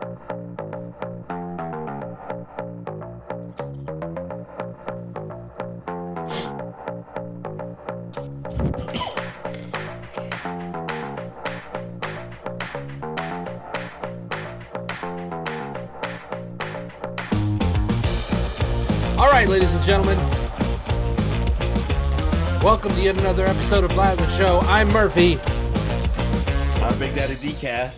Alright, ladies and gentlemen, welcome to yet another episode of Live the Show. I'm Murphy. I'm Big Daddy Decaf.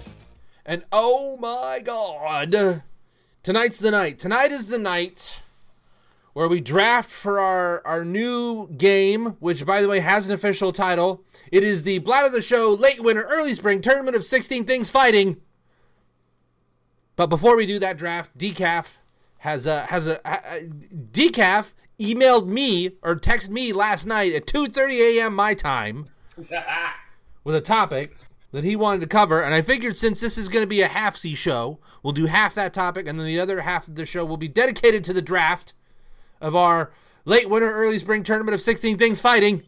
And oh my god, tonight's the night. Tonight is the night where we draft for our new game, which, by the way, has an official title. It is the Blat of the Show Late Winter Early Spring Tournament of 16 Things Fighting. But before we do that draft, Decaf Decaf emailed me or texted me last night at 2:30 a.m. my time with a topic that he wanted to cover, and I figured since this is going to be a half-see show, we'll do half that topic, and then the other half of the show will be dedicated to the draft of our late winter, early spring tournament of 16 Things Fighting.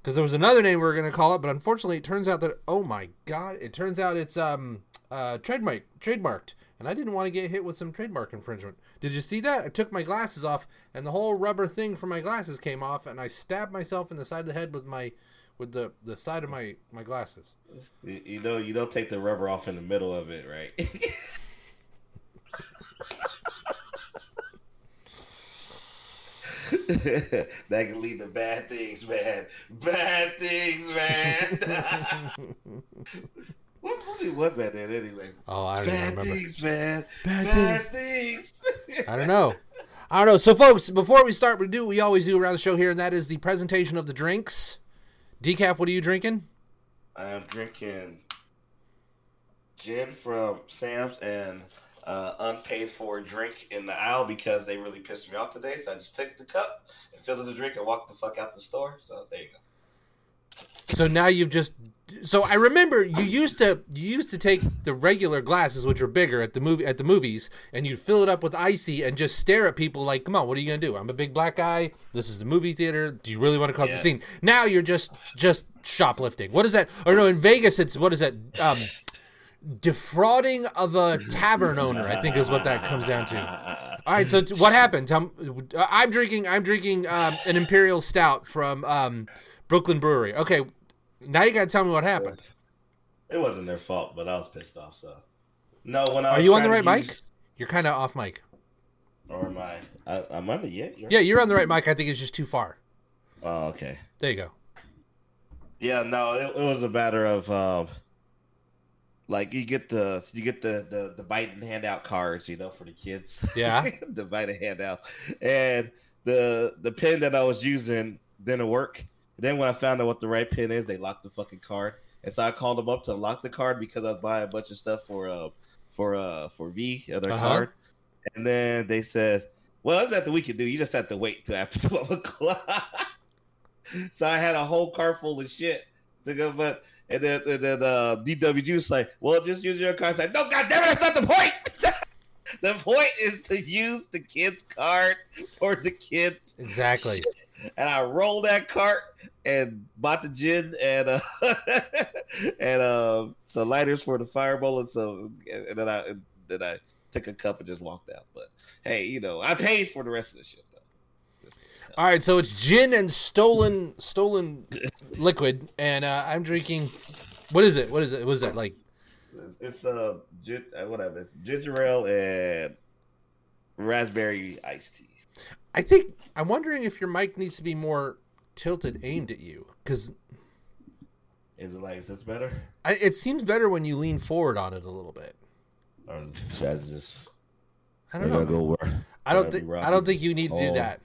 Because there was another name we were going to call it, but unfortunately it turns out that, oh my god, it turns out it's trademarked, and I didn't want to get hit with some trademark infringement. Did you see that? I took my glasses off, and the whole rubber thing for my glasses came off, and I stabbed myself in the side of the head with my... with the side of my glasses. You know, you don't take the rubber off in the middle of it, right? That can lead to bad things, man. Bad things, man. What movie was that in, anyway? Oh, I don't remember. Bad things, man. Bad things. I don't know. So, folks, before we start, we always do around the show here, and that is the presentation of the drinks. Decaf, what are you drinking? I am drinking gin from Sam's and unpaid for drink in the aisle because they really pissed me off today. So I just took the cup and filled it with the drink and walked the fuck out the store. So there you go. So now you've just... So I remember you used to take the regular glasses, which are bigger, at the movies, and you'd fill it up with icy and just stare at people like, "Come on, what are you gonna do? I'm a big black guy. This is the movie theater. Do you really want to cause a scene?" Now you're just shoplifting. What is that? Or no, in Vegas it's what is that? Defrauding of a tavern owner, I think, is what that comes down to. All right, so what happened? I'm drinking an imperial stout from Brooklyn Brewery. Okay. Now you gotta tell me what happened. It wasn't their fault, but I was pissed off. So, no, when I was... Are you on the right mic? You're kind of off mic. Or am I? Am I? Yeah, you're on the right mic. I think it's just too far. Oh, okay. There you go. Yeah, no, it was a matter of like you get the bite and handout cards, you know, for the kids. Yeah, the bite and handout, and the pen that I was using didn't work. Then when I found out what the right pin is, they locked the fucking card, and so I called them up to unlock the card because I was buying a bunch of stuff for V their card, and then they said, "Well, there's nothing we can do. You just have to wait till after 12:00." So I had a whole car full of shit to go, but and then DWG was like, "Well, just use your card." I said, "No, goddammit, that's not the point." The point is to use the kid's card for the kids. Exactly. Shit. And I rolled that cart and bought the gin and some lighters for the fireball and then I took a cup and just walked out. But hey, you know, I paid for the rest of the shit though. All right, so it's gin and stolen liquid, and I'm drinking. What is it? What is that like? It's gin, whatever. It's ginger ale and raspberry iced tea. I'm wondering if your mic needs to be more tilted, aimed at you, because... Is it like, is this better? It seems better when you lean forward on it a little bit. Or should I just... I don't know. I don't think you need to do that.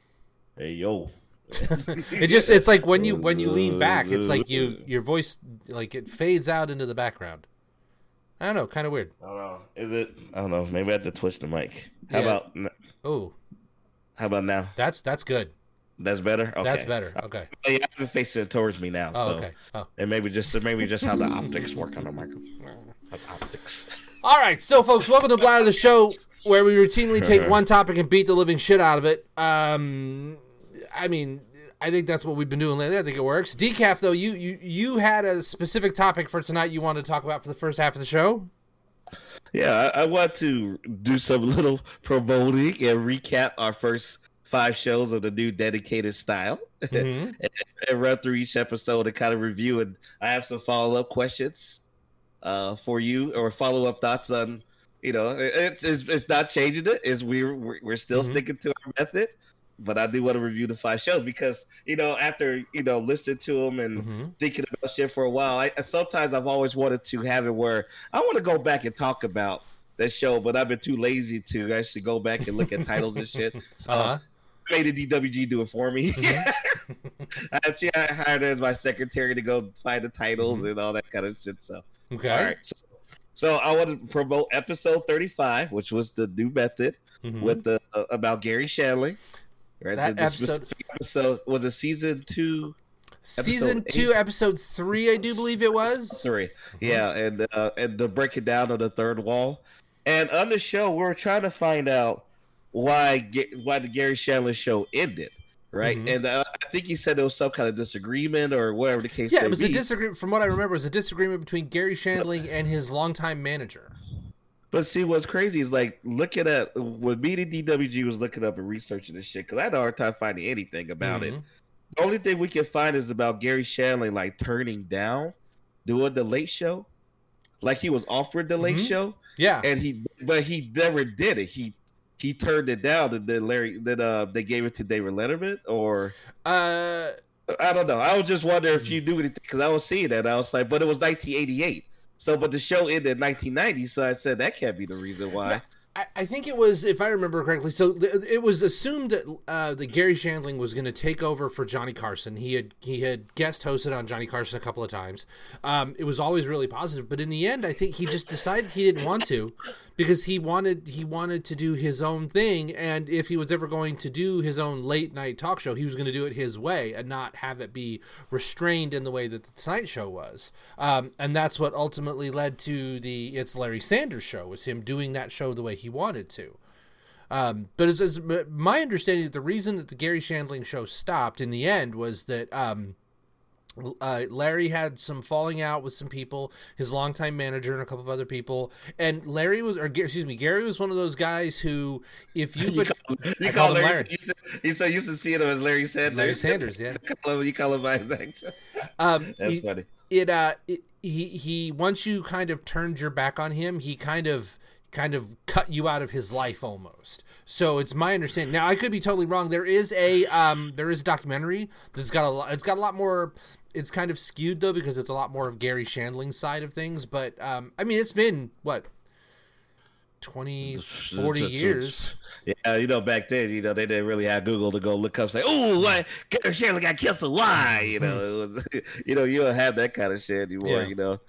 Hey, yo. It's like when you lean back, it's like your voice, like it fades out into the background. I don't know, kind of weird. I don't know. Is it? I don't know. Maybe I have to twist the mic. How about now? That's good. That's better? Okay. That's better. Okay. Yeah, I've been facing it towards me now. Oh, so. Okay. Oh. And maybe just how the optics work on the microphone. Optics. All right. So, folks, welcome to Blat of the Show, where we routinely take one topic and beat the living shit out of it. I mean, I think that's what we've been doing lately. I think it works. Decaf, though, you had a specific topic for tonight you wanted to talk about for the first half of the show. Yeah, I want to do some little promoting and recap our first 5 shows of the new dedicated style, mm-hmm. and run through each episode and kind of review. And I have some follow-up questions for you, or follow-up thoughts on, you know, it's not changing it. We're still mm-hmm. sticking to our method. But I do want to review the 5 shows because, you know, after, you know, listening to them and mm-hmm. thinking about shit for a while, I've always wanted to have it where I want to go back and talk about that show, but I've been too lazy to actually go back and look at titles and shit. So I made a DWG do it for me. Mm-hmm. Actually, I hired her as my secretary to go find the titles mm-hmm. and all that kind of shit. So, okay. All right. So I want to promote episode 35, which was the new method mm-hmm. with the about Garry Shandling. Right? That episode was a season 2, episode 3, I do believe it was. 3, yeah, and the breaking down of the third wall. And on the show, we were trying to find out why the Garry Shandling show ended, right? Mm-hmm. And I think he said there was some kind of disagreement or whatever the case. Yeah, it was a disagreement. From what I remember, it was a disagreement between Garry Shandling and his longtime manager. But see, what's crazy is like looking at when me and DWG was looking up and researching this shit, because I had a hard time finding anything about mm-hmm. it. The only thing we could find is about Garry Shandling like turning down doing the late show, like he was offered the late mm-hmm. show, yeah, and he never did it. He turned it down, and then they gave it to David Letterman, or I don't know. I was just wondering if you knew anything because I was seeing that and I was like, but it was 1988. So, but the show ended in 1990, so I said that can't be the reason why. No, I think it was, if I remember correctly, so it was assumed that the Garry Shandling was going to take over for Johnny Carson. He had guest hosted on Johnny Carson a couple of times. It was always really positive, but in the end, I think he just decided he didn't want to because he wanted to do his own thing, and if he was ever going to do his own late night talk show, he was going to do it his way and not have it be restrained in the way that the Tonight Show was. And that's what ultimately led to the It's Larry Sanders Show, was him doing that show the way he wanted to. But it's my understanding that the reason that the Garry Shandling show stopped in the end was that Larry had some falling out with some people, his longtime manager and a couple of other people, and Gary was one of those guys who, if you would, you call him Larry. You so used to see him as Larry Sanders. Larry Sanders, yeah. you call him by his actual. That's funny. He once you kind of turned your back on him, he kind of cut you out of his life almost. So it's my understanding. Now I could be totally wrong. There is a documentary that's got a lot more. It's kind of skewed though, because it's a lot more of Garry Shandling's side of things. But I mean, it's been what, 40 years. Yeah, you know, back then, you know, they didn't really have Google to go look up, say, oh, why Garry Shandling got canceled? Why? You know, it was, you know, you don't have that kind of shit anymore. Yeah. You know.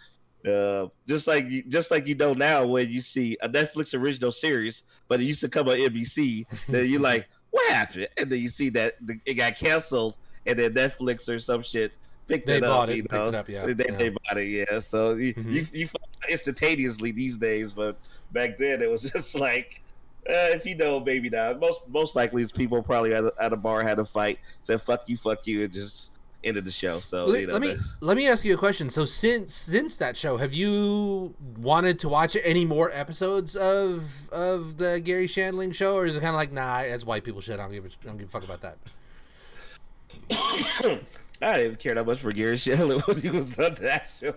Just like you know now when you see a Netflix original series, but it used to come on NBC, then you're like, what happened? And then you see that it got canceled, and then Netflix or some shit picked it up, yeah. So mm-hmm. you find it instantaneously these days, but back then it was just like, if you know, maybe not. Most likely, it's people probably at a bar had a fight, said fuck you," and just. End of the show. So let me ask you a question. So since that show, have you wanted to watch any more episodes of the Garry Shandling show, or is it kind of like, nah, that's white people shit, I don't give a fuck about that? I didn't even care that much for Garry Shandling when he was on that show.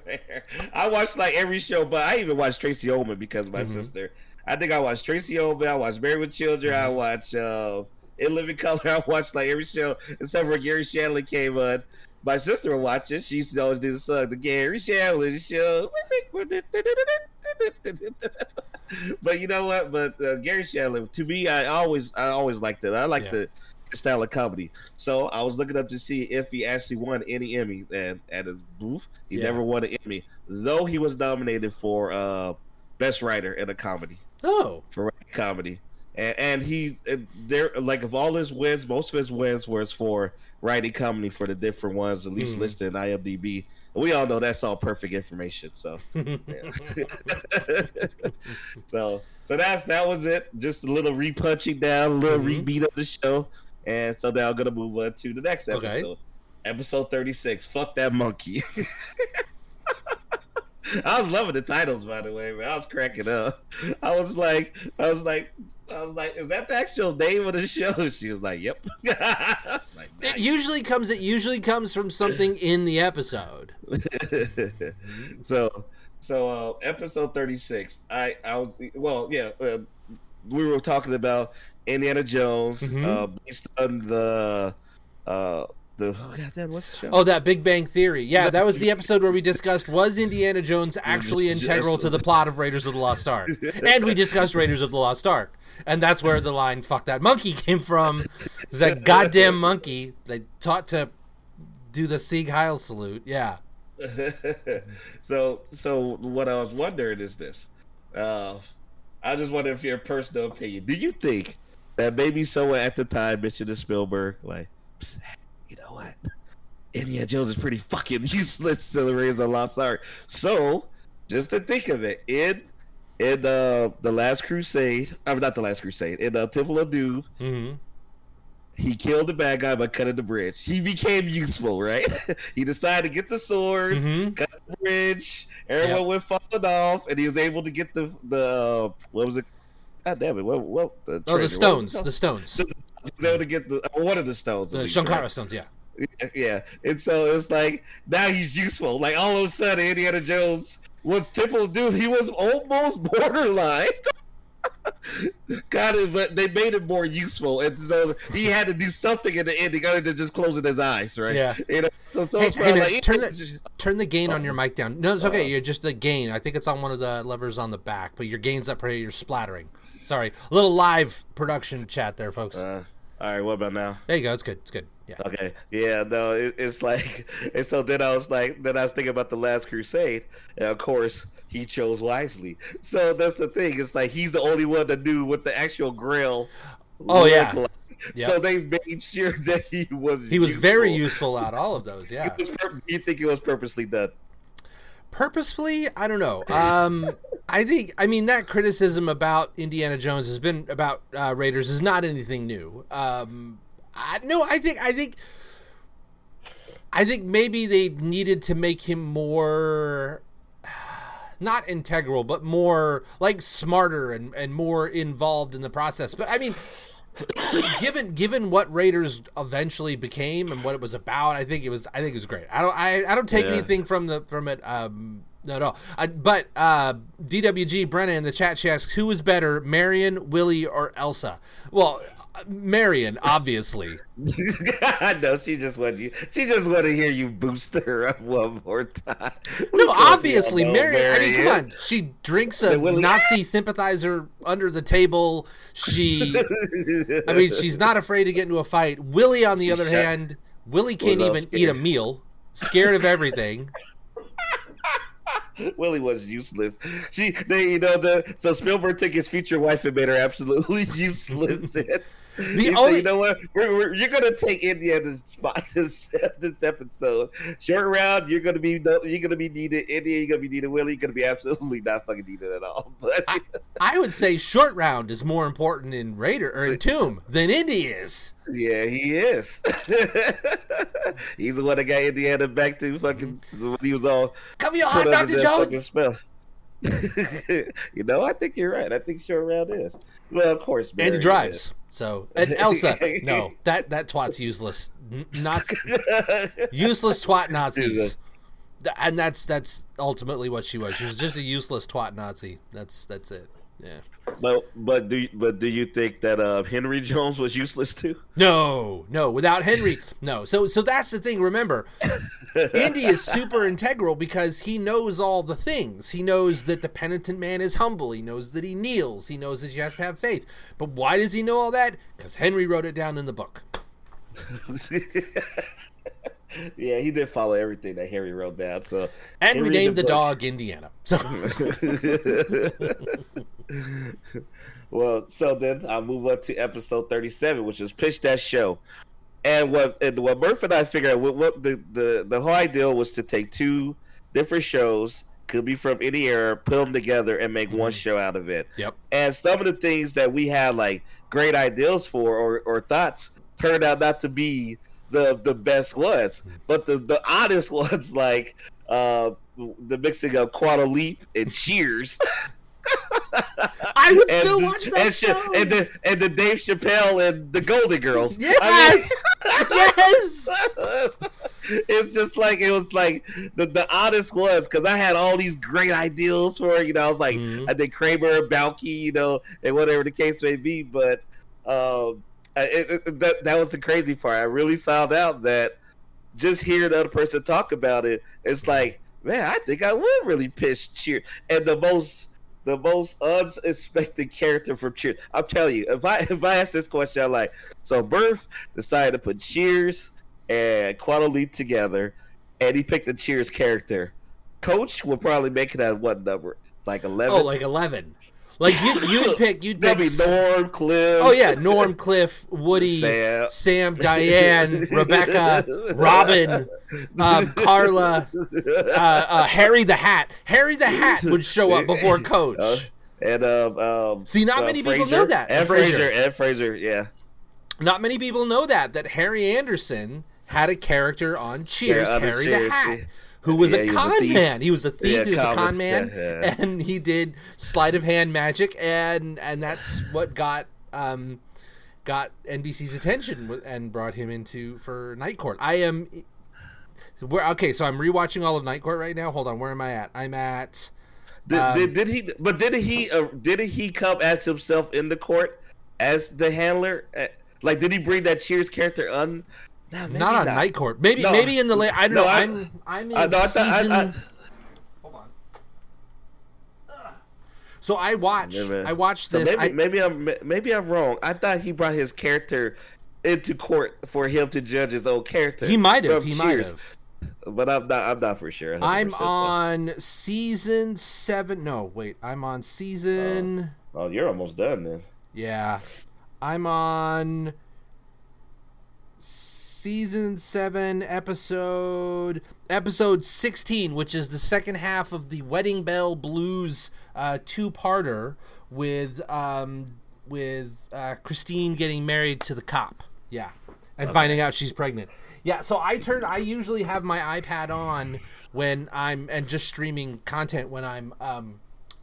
I watched like every show, but I even watched Tracy Ullman because of my mm-hmm. sister. I think I watched Tracy Ullman. I watched Married with Children. Mm-hmm. I watched In Living Color. I watched like every show except for Garry Shandling came on. My sister would watch it. She used to always do the song, the Garry Shandling show. But you know what? But Garry Shandling, to me, I always liked it. I like the style of comedy. So I was looking up to see if he actually won any Emmys, and at his booth, he never won an Emmy, though he was nominated for Best Writer in a Comedy. Oh, for comedy. And he, there, like, of all his wins, most of his wins were for writing comedy for the different ones, at least listed in IMDb. And we all know that's all perfect information. So, so that was it. Just a little re-punching down, a little re-beat of the show. And so now I'm going to move on to the next episode. Okay. Episode 36, Fuck That Monkey. I was loving the titles, by the way, man. I was cracking up. I was like, is that the actual name of the show? She was like, yep. I was like, nice. It usually comes from something in the episode. So, episode 36. We were talking about Indiana Jones, based on what's the show? Oh, that Big Bang Theory. Yeah, that was the episode where we discussed, was Indiana Jones actually integral to the plot of Raiders of the Lost Ark? And we discussed Raiders of the Lost Ark. And that's where the line, fuck that monkey, came from. It's that goddamn monkey they taught to do the Sieg Heil salute. Yeah. So what I was wondering is this. I just wonder if your personal opinion. Do you think that maybe someone at the time mentioned to Spielberg, like, you know what? Indiana Jones is pretty fucking useless to the Raiders of the Lost Ark. So, just to think of it, in The Last Crusade, I mean, not The Last Crusade, in Temple of Doom, he killed the bad guy by cutting the bridge. He became useful, right? He decided to get the sword, cut the bridge, everyone went falling off, and he was able to get the what was it? God damn it. The stones. The stones. They to get one of the stones. The Shankara stones, yeah. Yeah. And so it's like, now he's useful. Like, all of a sudden, Indiana Jones was Temple's dude. He was almost borderline. Got it, but they made it more useful. And so he had to do something in the ending other than just closing his eyes, right? Yeah. You know? So it's probably man, like, turn the gain on your mic down. No, it's okay. You're just the gain. I think it's on one of the levers on the back, but your gain's up right here. You're splattering. Sorry, a little live production chat there, folks. All right, what about now? There you go. It's good. Yeah. Okay. Yeah. No, it's like, and so then I was thinking about The Last Crusade, and of course he chose wisely. So that's the thing. It's like he's the only one that knew what the actual Grail. Oh yeah. Like. Yep. So they made sure that he was useful. Very useful at all of those. Yeah. You think it was purposely done? Purposefully, I don't know. I mean that criticism about Indiana Jones has been about Raiders is not anything new. I think maybe they needed to make him more not integral, but more like smarter and more involved in the process. But I mean, given what Raiders eventually became and what it was about, I think it was great. I don't take anything from it. Not at all. But DWG Brenna in the chat, she asks, who is better, Marion, Willie, or Elsa? Well, Marion, obviously. No, she just wanted to hear you boost her up one more time. No, obviously, Marion. I mean, come on. She drinks a Nazi sympathizer under the table. She's not afraid to get into a fight. Willie, on the other hand, Willie can't even eat a meal. Scared of everything. Willie was useless. So Spielberg took his future wife and made her absolutely useless. You know what? You're gonna take Indiana's spot this episode. Short round, you're gonna be needed. Indiana, you're gonna be needed. Willie, you're gonna be absolutely not fucking needed at all. But I would say short round is more important in Raider or in Tomb than Indy is. Yeah, he is. He's the one that got Indiana back to fucking when he was all. Come here, Dr. Jones. You know, I think you're right. I think short round is. Well, of course, Mary and he drives. Is. So, and Elsa, no, that twat's useless. Useless twat Nazis. And that's ultimately what she was. She was just a useless twat Nazi. That's it. Yeah. But do you think that Henry Jones was useless too? No, without Henry, no. So that's the thing. Remember, Indy is super integral because he knows all the things. He knows that the penitent man is humble. He knows that he kneels. He knows that you have to have faith. But why does he know all that? Because Henry wrote it down in the book. Yeah, he did follow everything that Henry wrote down. So and Henry renamed the dog Indiana. So. Well, so then I move up to episode 37, which is Pitch That Show. And what Murph and I figured out, the whole idea was to take two different shows, could be from any era, put them together and make one show out of it. Yep. And some of the things that we had like great ideals for or thoughts turned out not to be the best ones, but the oddest ones, like the mixing of Quantum Leap and Cheers. I would still watch that show. And the Dave Chappelle and the Golden Girls. Yes, yes. It's just like it was like the oddest ones, because I had all these great ideals for it. You know, I was like, I did Kramer, Balky, you know, and whatever the case may be. But that was the crazy part. I really found out that just hearing the other person talk about it, it's like, man, I think I would really pitch Cheer. And the most unexpected character from Cheers. I'll tell you, if I ask this question, I'm like, so Berth decided to put Cheers and Quantum Leap together, and he picked the Cheers character. Coach will probably make it at what number? Like 11? Oh, like 11. Like you'd pick maybe Norm, Cliff. Oh yeah, Norm, Cliff, Woody, Sam, Diane, Rebecca, Robin, Carla, Harry the Hat. Harry the Hat would show up before Coach. See, not many people know that. Frasier, yeah. Not many people know that Harry Anderson had a character on Cheers, Harry the Hat. Yeah. Who was a con man. He was a thief. He was a con man. And he did sleight of hand magic. And that's what got NBC's attention and brought him for Night Court. So I'm rewatching all of Night Court right now. Hold on. Where am I at? I'm at. Did he come as himself in the court as the handler? Like, did he bring that Cheers character on? No, not on Night Court. Maybe in the late. I don't know. I'm in season. Hold on. So I watched. I watched this. So maybe I'm wrong. I thought he brought his character into court for him to judge his own character. He might have. He might have. But I'm not for sure. I'm on season 7. No, wait. I'm on season. Oh, you're almost done then. Yeah, I'm on. Season 7, episode 16, which is the second half of the Wedding Bell Blues two-parter with Christine getting married to the cop, finding out she's pregnant. Yeah, so I usually have my iPad on when I'm and just streaming content when I'm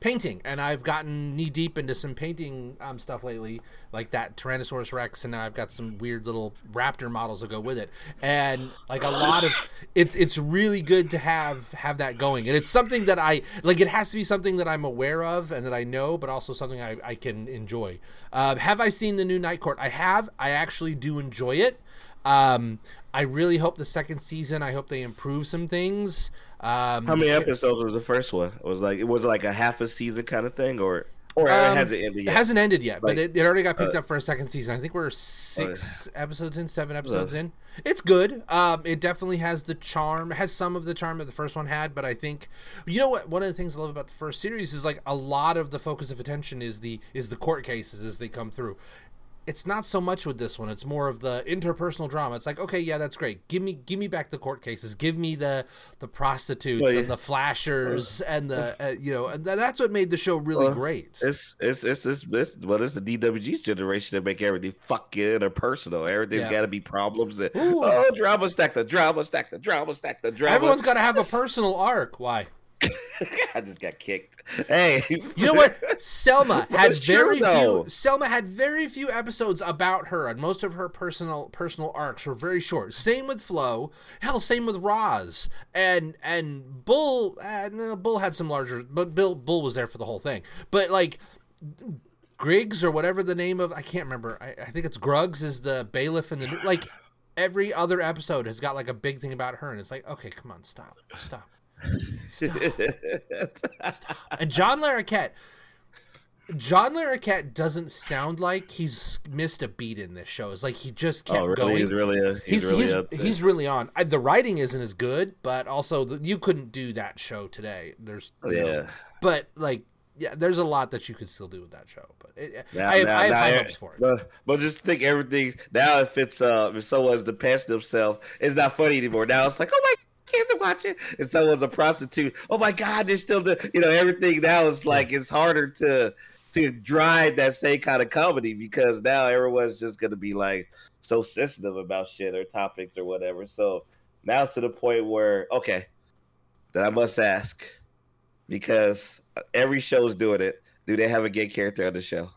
painting, and I've gotten knee deep into some painting stuff lately, like that Tyrannosaurus Rex, and now I've got some weird little raptor models that go with it, and like a lot of it's really good to have that going, and it's something that I like. It has to be something that I'm aware of and that I know, but also something I can enjoy. Have I seen the new Night Court? I have. I actually do enjoy it. I really hope the second season. I hope they improve some things. How many episodes was the first one? It was like a half a season kind of thing, or it hasn't ended yet. It hasn't ended yet, like, but it already got picked up for a second season. I think we're 7 episodes in. It's good. It definitely has the charm. It has some of the charm that the first one had, but I think one of the things I love about the first series is like a lot of the focus of attention is the court cases as they come through. It's not so much with this one. It's more of the interpersonal drama. It's like, okay, yeah, that's great. Give me back the court cases. Give me the prostitutes and the flashers and the and that's what made the show really great. It's the DWG generation that make everything fucking interpersonal. Everything's got to be problems and drama stack the drama. Everyone's got to have a personal arc. Why? I just got kicked. Hey, you know what? Selma had very few episodes about her, and most of her personal arcs were very short. Same with Flo. Hell, same with Roz and Bull. Bull had some larger, but Bull was there for the whole thing. But like Griggs or whatever the name of, I can't remember. I think it's Gruggs is the bailiff in the like. Every other episode has got like a big thing about her, and it's like, okay, come on, stop. Stop. And John Larroquette doesn't sound like he's missed a beat in this show. It's like he just kept going. He's really on. The writing isn't as good, but also you couldn't do that show today. There's a lot that you could still do with that show, but I have high hopes for it. But just think everything now. If someone's depressed themselves, it's not funny anymore. Now it's like, oh my. Kids are watching, and someone's a prostitute. Oh my God, they're still doing everything. Now it's like it's harder to drive that same kind of comedy because now everyone's just gonna be like, so sensitive about shit or topics or whatever. So now it's to the point where, okay, that I must ask, because every show's doing it, do they have a gay character on the show?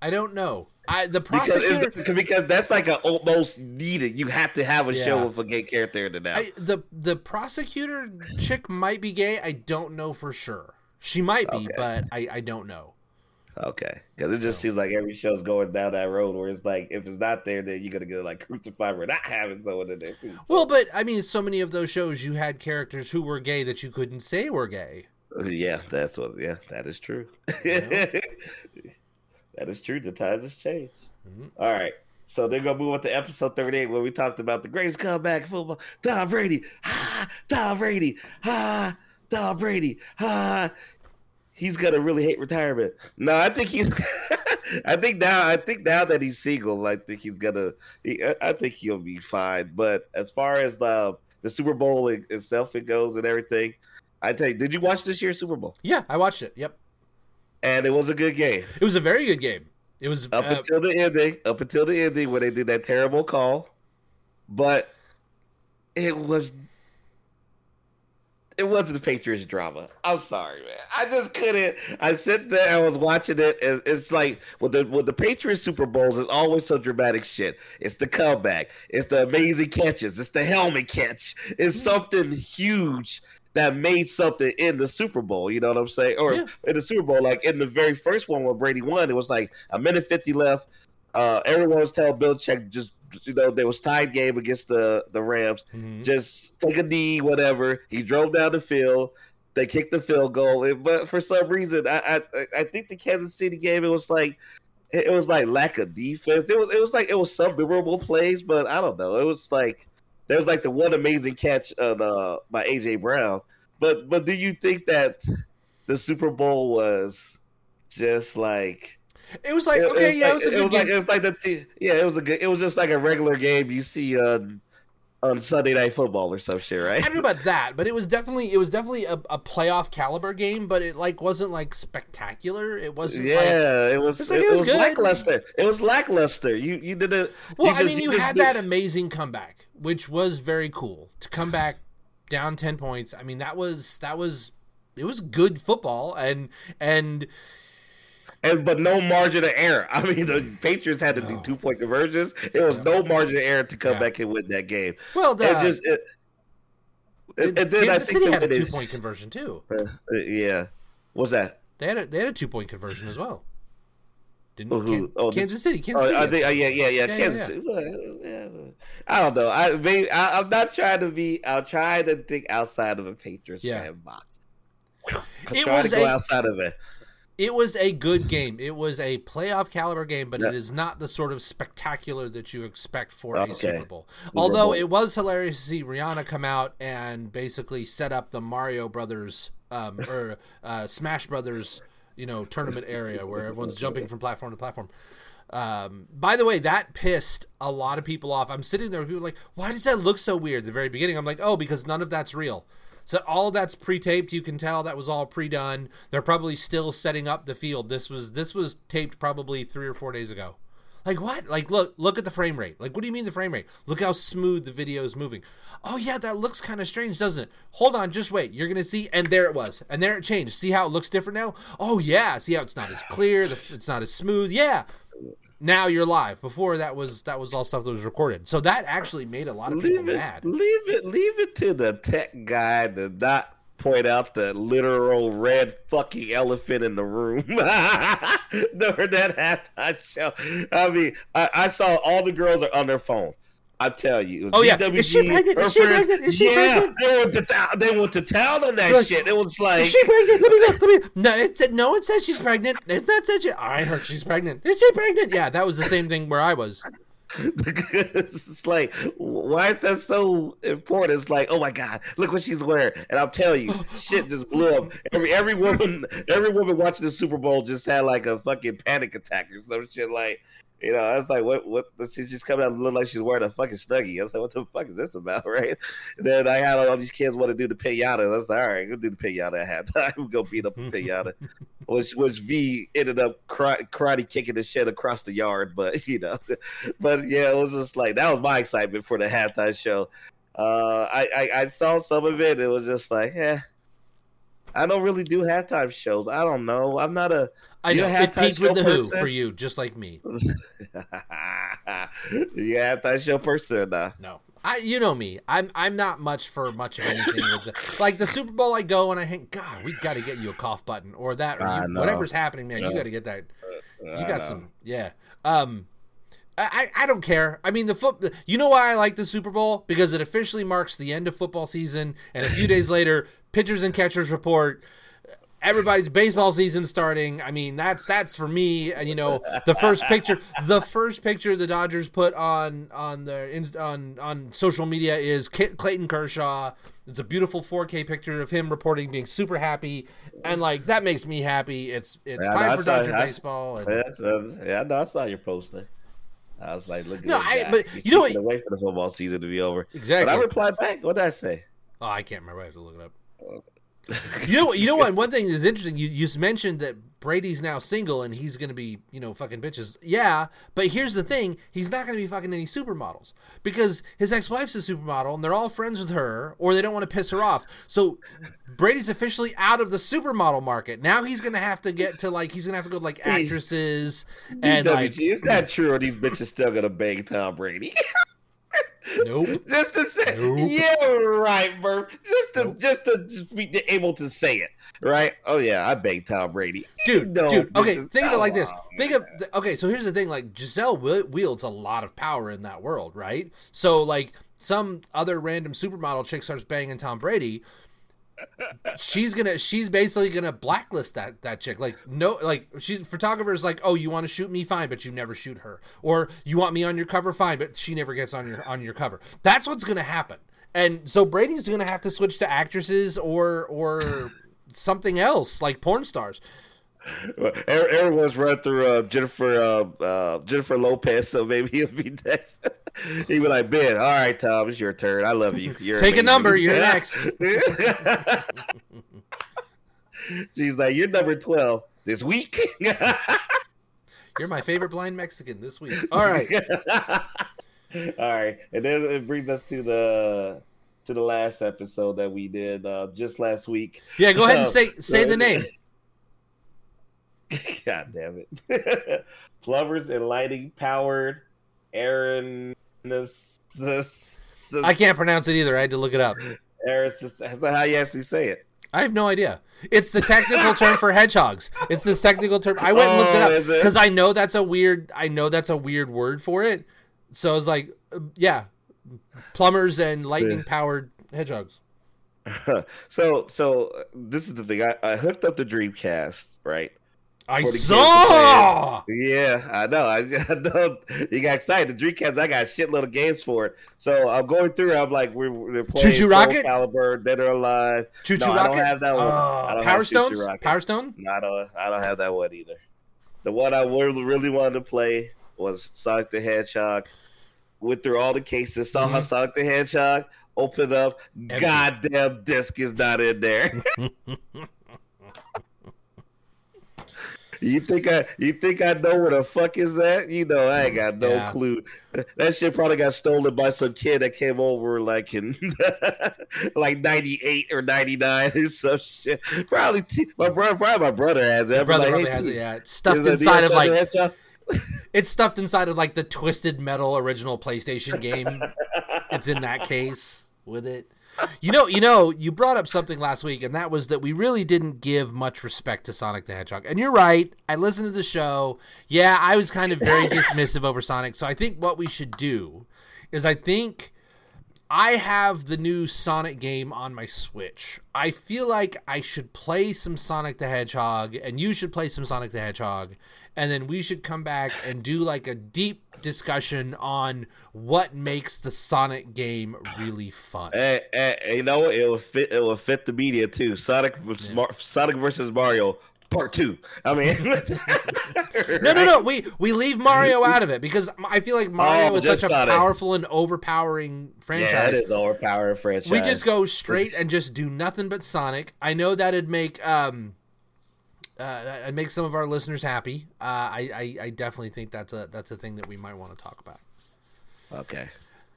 I don't know. The prosecutor... Because that's like a almost needed. You have to have a show with a gay character in it now. The prosecutor chick might be gay. I don't know for sure. She might be, but I don't know. Okay. Because it just seems like every show's going down that road where it's like, if it's not there, then you're going to get like crucified for not having someone in there too. So. Well, but I mean, so many of those shows, you had characters who were gay that you couldn't say were gay. Yeah, that's what... Yeah, that is true. You know? That is true. The times has changed. Mm-hmm. All right. So they're going to move on to episode 38 where we talked about the greatest comeback in football. Tom Brady. Ha! Tom Brady. Ha! Tom Brady. Ha! He's going to really hate retirement. No, I think he's... I think now that he's single, I think he's going to... I think he'll be fine. But as far as the Super Bowl itself it goes and everything, I tell you, did you watch this year's Super Bowl? Yeah, I watched it. Yep. And it was a good game. It was a very good game. It was up until the ending where they did that terrible call. But it wasn't the Patriots drama. I'm sorry, man. I just couldn't. I sit there, I was watching it, and it's like with the Patriots Super Bowls, it's always some dramatic shit. It's the comeback. It's the amazing catches. It's the helmet catch. It's something huge that made something in the Super Bowl, you know what I'm saying? Or in the Super Bowl, like in the very first one when Brady won, it was like a minute 50 left. Everyone was telling Belichick, just, you know, there was tied game against the Rams. Mm-hmm. Just take a knee, whatever. He drove down the field. They kicked the field goal. But for some reason, I think the Kansas City game, it was like lack of defense. It was some memorable plays, but I don't know. It was like... There was like the one amazing catch of by A.J. Brown. But do you think that the Super Bowl was just like... It was like, it was a good game. It was like it was just like a regular game you see on Sunday Night Football or some shit, right? I don't know about that, but it was definitely a playoff caliber game, but it like wasn't like spectacular. It wasn't it was lackluster. It was lackluster. You did it. Well, I mean, you had that amazing comeback, which was very cool to come back down 10 points. I mean, that was it was good football and but no margin of error. I mean, the Patriots had to do 2-point conversions. There was no margin of error to come back and win that game. Well, Kansas City had a 2-point conversion too. Yeah, what's that? They had a 2-point conversion as well. Kansas City. I think Kansas City. I don't know. I'm not trying to be. I'll try to think outside of a Patriots fan box. I'm trying to go outside of it. It was a good game. It was a playoff caliber game, but it is not the sort of spectacular that you expect for a Super Bowl. Although it was hilarious to see Rihanna come out and basically set up the Mario Brothers or Smash Brothers, you know, tournament area where everyone's jumping from platform to platform. By the way, that pissed a lot of people off. I'm sitting there with people like, why does that look so weird at the very beginning? I'm like, oh, because none of that's real. So all that's pre-taped. You can tell that was all pre-done. They're probably still setting up the field. This was taped probably 3 or 4 days ago. Like what? Like look at the frame rate. Like what do you mean the frame rate? Look how smooth the video is moving. Oh yeah, that looks kind of strange, doesn't it? Hold on, just wait. You're gonna see. And there it was. And there it changed. See how it looks different now? Oh yeah. See how it's not as clear. It's not as smooth. Yeah. Now you're live. Before that was all stuff that was recorded. So that actually made a lot of people mad. Leave it to the tech guy to not point out the literal red fucking elephant in the room during that halftime show. I mean, I saw all the girls are on their phone. I tell you. Oh, yeah. Is she pregnant? Is she pregnant? Is she pregnant? They went to town on that shit. It was like... Is she pregnant? Let me look. No one says she's pregnant. It's not such a... I heard she's pregnant. Is she pregnant? Yeah, that was the same thing where I was. It's like, why is that so important? It's like, oh my God, look what she's wearing. And I'll tell you, shit just blew up. Every woman watching the Super Bowl just had like a fucking panic attack or some shit like... You know, I was like, what? She's just coming out and look like she's wearing a fucking Snuggie. I was like, what the fuck is this about, right? And then I had all these kids want to do the pinata. I was like, all right, go do the pinata at halftime. Go beat up the pinata. was V ended up karate kicking the shit across the yard. But, you know, but yeah, it was just like, that was my excitement for the halftime show. I saw some of it. It was just like, eh. I don't really do halftime shows. I don't know. I'm not a. I know it peaked with the person? Who for you, just like me. You a halftime show person or not? No, you know me. I'm not much for much of anything. With like the Super Bowl, I go and I think, God, we got to get you a cough button or that or you, whatever's happening, man. No. You got to get that. You got some, yeah. I don't care. I mean, you know why I like the Super Bowl? Because it officially marks the end of football season, and a few days later, pitchers and catchers report. Everybody's baseball season starting. I mean, that's for me. And you know, the first picture the Dodgers put on social media is Clayton Kershaw. It's a beautiful 4K picture of him reporting being super happy, and like that makes me happy. It's time for Dodger baseball. I saw your post there. I was like, look at that. But you know what? Wait for the football season to be over. Exactly. But I replied back. What did I say? Oh, I can't remember. I have to look it up. You know what? One thing is interesting. You mentioned that Brady's now single and he's going to be, you know, fucking bitches. Yeah, but here's the thing: he's not going to be fucking any supermodels because his ex-wife's a supermodel and they're all friends with her, or they don't want to piss her off. So Brady's officially out of the supermodel market. Now he's going to have to get to like actresses and like. Is that true? Or these bitches still going to bang Tom Brady? Nope. Just to say, yeah, right, bro. Just to be able to say it, right? Oh yeah, I banged Tom Brady, dude. Okay, think of it like this. So here's the thing: like Giselle wields a lot of power in that world, right? So like some other random supermodel chick starts banging Tom Brady. She's basically gonna blacklist that chick. Like no, like she's photographer's like, oh, you want to shoot me, fine, but you never shoot her. Or you want me on your cover, fine, but she never gets on your cover. That's what's gonna happen. And so Brady's gonna have to switch to actresses or something else like porn stars. Well, everyone's run through Jennifer Lopez, so maybe he'll be next. He'll be like, Ben, all right, Tom, it's your turn. I love you. Take amazing. A number. You're next. She's like, you're number 12 this week. You're my favorite blind Mexican this week. All right. And then it brings us to the last episode that we did just last week. Yeah, go ahead and say the name. God damn it. Plumbers and Lighting Powered Aaron. I can't pronounce it either. I had to look it up. Aaron, how you actually say it? I have no idea. It's the technical term for hedgehogs. It's this technical term. I went and looked it up because I know that's a weird. I know that's a weird word for it. So I was like, yeah, plumbers and lightning powered hedgehogs. So this is the thing. I hooked up the Dreamcast, right? I saw. Yeah, I know. I know. You got excited. The Dreamcast. I got shitload of games for it. So I'm going through. I'm like, we're playing Soul Calibur, Dead or Alive. No, I don't have that one. Power Stones. Power Stone. No, I don't have that one either. The one I really wanted to play was Sonic the Hedgehog. Went through all the cases. Saw Sonic the Hedgehog. Opened up. Empty. Goddamn disc is not in there. You think I know where the fuck is that? You know, I ain't got no clue. That shit probably got stolen by some kid that came over like in like 98 or 99 or some shit. Probably my brother has it. Yeah. It's stuffed inside of like it's stuffed inside of like the Twisted Metal original PlayStation game. It's in that case with it. You know, you brought up something last week, and that was that we really didn't give much respect to Sonic the Hedgehog. And you're right. I listened to the show. Yeah, I was kind of very dismissive over Sonic. So I think what we should do is I have the new Sonic game on my Switch. I feel like I should play some Sonic the Hedgehog, and you should play some Sonic the Hedgehog, and then we should come back and do like a deep discussion on what makes the Sonic game really fun. Hey, you know, it will fit the media too. Sonic versus Mario Part 2. I mean, no. We leave Mario out of it because I feel like Mario is such a powerful and overpowering franchise. Yeah, it is an overpowering franchise. We just go straight and just do nothing but Sonic. I know that'd make It makes some of our listeners happy. I definitely think that's a thing that we might want to talk about. Okay.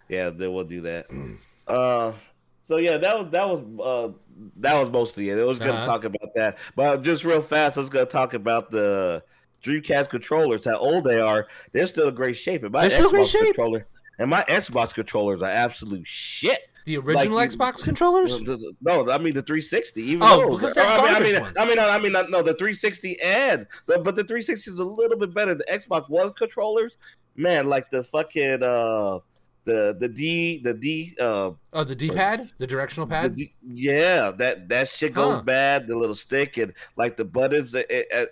Yeah, then we'll do that. So yeah, that was mostly it. I was gonna talk about that, but just real fast, I was gonna talk about the Dreamcast controllers. How old they are? They're still in great shape. And my Xbox controllers are absolute shit. The original Xbox controllers? No, I mean the 360. Even because they're garbage ones. I mean, the 360 but the 360 is a little bit better. The Xbox One controllers, man, like the fucking the D-pad, the directional pad. That shit goes bad. The little stick and like the buttons.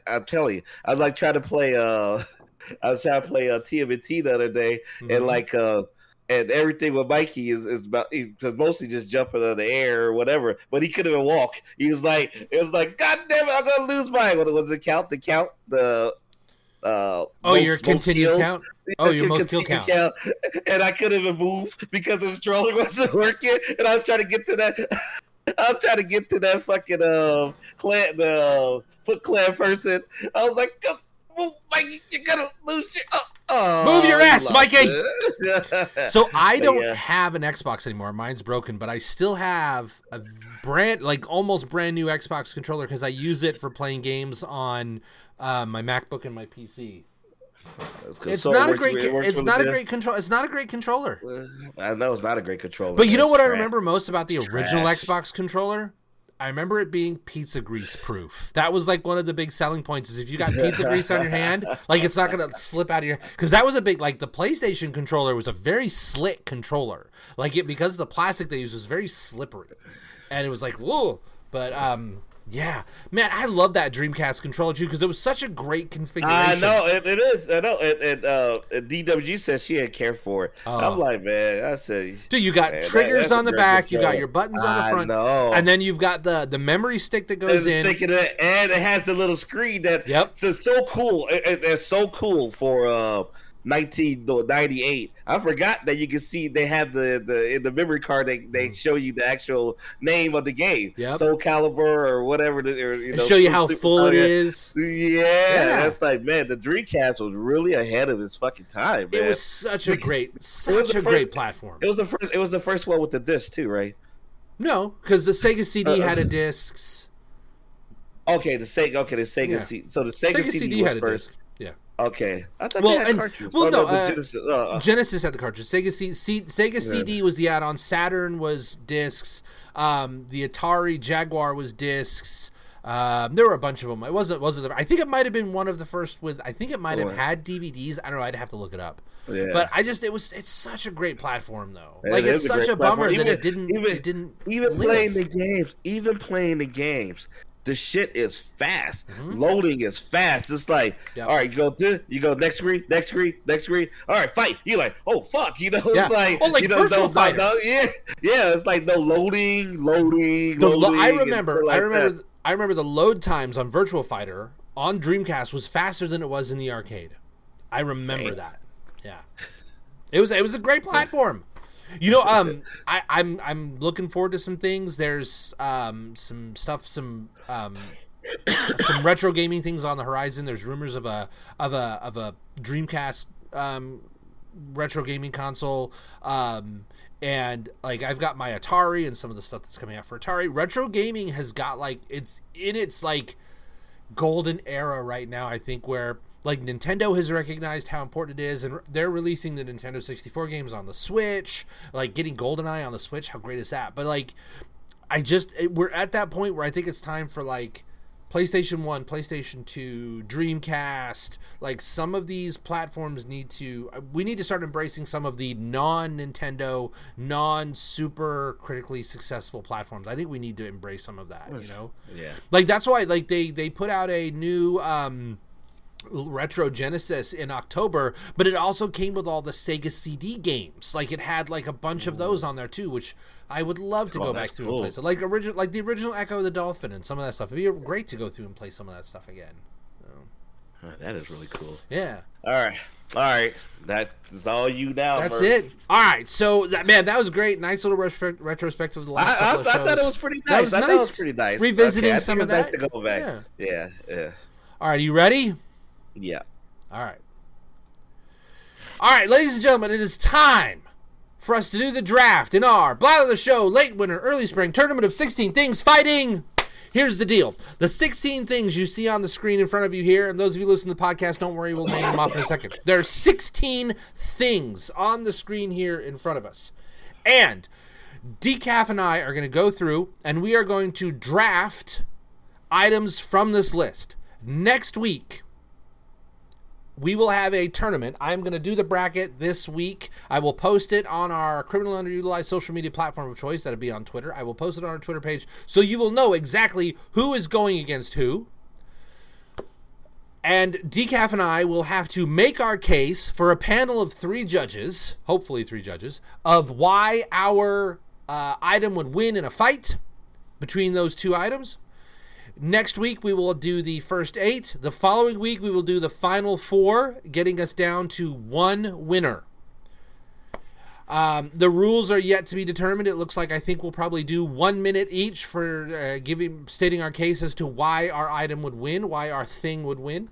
I'm telling you, I was like trying to play. I was trying to play TMNT the other day, and like. And everything with Mikey is about because mostly just jumping in the air or whatever. But he couldn't even walk. He was like, God damn it, I'm gonna lose mine. What was the count? Your continued count. Oh, your most kill count. And I couldn't even move because the controller wasn't working. And I was trying to get to that. I was trying to get to that fucking Foot Clan person. I was like, move, Mikey, you're gonna lose your. Move your ass, Mikey! So I don't have an Xbox anymore. Mine's broken, but I still have a almost brand new Xbox controller because I use it for playing games on my MacBook and my PC. It's not a great controller. I know it's not a great controller. But you know what I remember most about the original Xbox controller? I remember it being pizza grease proof. That was like one of the big selling points is if you got pizza grease on your hand, like it's not going to slip out of your, because that was a big, like the PlayStation controller was a very slick controller. Like it, because the plastic they used was very slippery and it was like, whoa. But yeah, man, I love that Dreamcast controller too because it was such a great configuration. I know it is. I know. And DWG says she didn't care for it. I'm like, man, I said, dude, you got triggers on the back, control. You got your buttons on the front, and then you've got the memory stick that goes in. And it has the little screen that. Yep. So it's so cool. It's so cool for 1998. I forgot that you can see they have the in the memory card they show you the actual name of the game, Soul Calibur or whatever. Show you how full it is. Yeah, that's like man, the Dreamcast was really ahead of its fucking time. Man. It was such a great platform. It was the first one with the disc too, right? No, because the Sega CD had a discs. Okay, the Sega CD. So the Sega CD was had first. A disc. Okay. I thought they had cartridges. Genesis had the cartridge. Sega CD was the add-on. Saturn was discs. The Atari Jaguar was discs. There were a bunch of them. It wasn't. I think it might have been one of the first with. I think it might have had DVDs. I don't know. I'd have to look it up. Yeah. But it's such a great platform though. Yeah, like it's such a bummer that it didn't live. Even playing the games. The shit is fast. Mm-hmm. Loading is fast. It's like, all right, you go next screen. All right, fight. You're like, oh fuck, it's like, virtual fighter. It's like no loading. I remember the load times on Virtual Fighter on Dreamcast was faster than it was in the arcade. I remember that. Yeah, it was a great platform. You know, I'm looking forward to some things. There's some stuff, some retro gaming things on the horizon. There's rumors of a Dreamcast retro gaming console, and like I've got my Atari and some of the stuff that's coming out for Atari. Retro gaming has got like it's in its like golden era right now. I think where. Like, Nintendo has recognized how important it is, and they're releasing the Nintendo 64 games on the Switch. Like, getting GoldenEye on the Switch, how great is that? But, like, we're at that point where I think it's time for, like, PlayStation 1, PlayStation 2, Dreamcast. Like, some of these platforms we need to start embracing some of the non-Nintendo, non-super critically successful platforms. I think we need to embrace some of that, you know? Yeah. Like, that's why, like, they put out a new, Retro Genesis in October, but it also came with all the Sega CD games. Like it had like a bunch of those on there too, which I would love to go back through and play. So like the original Echo the Dolphin and some of that stuff. It'd be great to go through and play some of that stuff again. So. That is really cool. Yeah. All right. That is all you now. That's it. All right. So that was great. Nice little retrospective of the last couple of shows. I thought it was pretty nice. Revisiting some of that. Nice to go back. Yeah. All right, you ready? Yeah. All right. All right, ladies and gentlemen, it is time for us to do the draft in our Blather the Show late winter, early spring tournament of 16 things fighting. Here's the deal. The 16 things you see on the screen in front of you here, and those of you listening to the podcast, don't worry, we'll name them off in a second. There are 16 things on the screen here in front of us. And Decaf and I are going to go through, and we are going to draft items from this list. Next week, we will have a tournament. I'm going to do the bracket this week. I will post it on our criminal underutilized social media platform of choice. That'll be on Twitter. I will post it on our Twitter page so you will know exactly who is going against who. And Decaf and I will have to make our case for a panel of three judges, hopefully three judges, of why our item would win in a fight between those two items. Next week, we will do the first 8. The following week, we will do the final 4, getting us down to one winner. The rules are yet to be determined. It looks like I think we'll probably do 1 minute each for stating our case as to why our item would win, why our thing would win.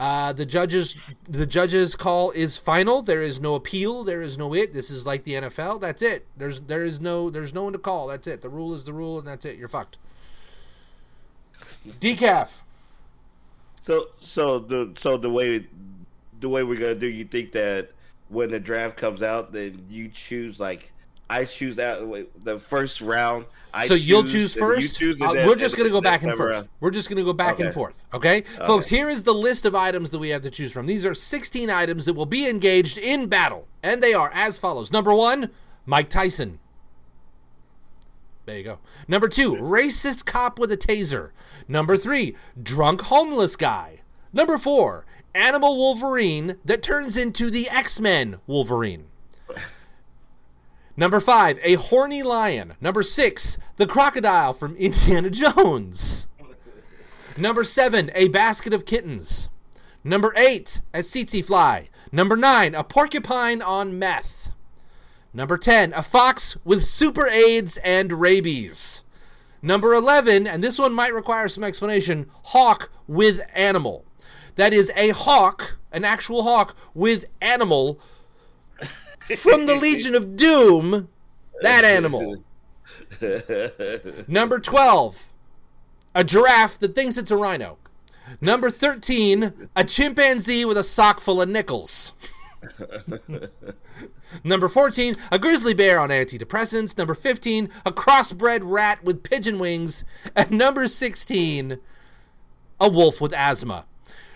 The judges' call is final. There is no appeal. There is no it. This is like the NFL. That's it. There's no one to call. That's it. The rule is the rule, and that's it. You're fucked. Decaf. So the way we're gonna do, you think that when the draft comes out, then you choose, like I choose that the first round. You'll choose first. We're just gonna go back and forth. We're just gonna go back and forth. Okay, folks. Here is the list of items that we have to choose from. These are 16 items that will be engaged in battle, and they are as follows. Number 1, Mike Tyson. There you go. Number 2, racist cop with a taser. Number 3, drunk homeless guy. Number 4, animal Wolverine that turns into the X-Men Wolverine. Number 5, a horny lion. Number 6, the crocodile from Indiana Jones. Number 7, a basket of kittens. Number 8, a tsetse fly. Number 9, a porcupine on meth. Number 10, a fox with super AIDS and rabies. Number 11, and this one might require some explanation, hawk with animal. That is a hawk, an actual hawk with animal from the Legion of Doom, that animal. Number 12, a giraffe that thinks it's a rhino. Number 13, a chimpanzee with a sock full of nickels. Number 14, a grizzly bear on antidepressants. Number 15, a crossbred rat with pigeon wings. And number 16, a wolf with asthma.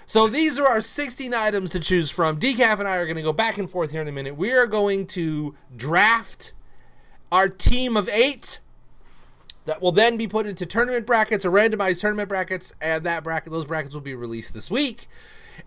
So these are our 16 items to choose from. Decaf and I are going to go back and forth here in a minute. We are going to draft our team of 8 that will then be put into tournament brackets or randomized tournament brackets, and those brackets will be released this week.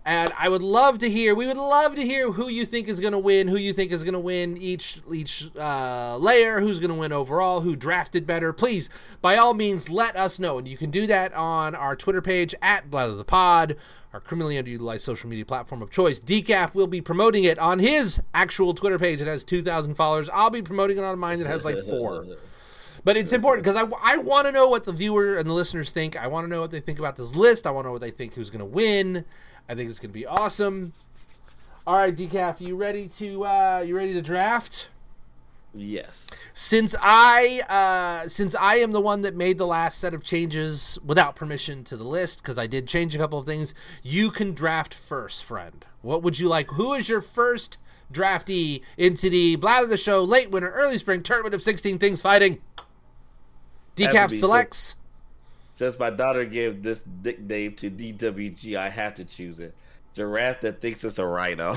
And I would love to hear, we would love to hear who you think is going to win, each layer, who's going to win overall, who drafted better. Please, by all means, let us know. And you can do that on our Twitter page, @BlatherThePod, our criminally underutilized social media platform of choice. Decaf will be promoting it on his actual Twitter page that has 2,000 followers. I'll be promoting it on mine that has like 4. But it's important because I want to know what the viewer and the listeners think. I want to know what they think about this list. I want to know what they think, who's going to win. I think it's going to be awesome. All right, Decaf, you ready to draft? Yes. Since I am the one that made the last set of changes without permission to the list, because I did change a couple of things, you can draft first, friend. What would you like? Who is your first draftee into the Blather the Show late winter, early spring tournament of 16 things fighting? Decaf selects. Since my daughter gave this nickname to DWG, I have to choose it. Giraffe that thinks it's a rhino.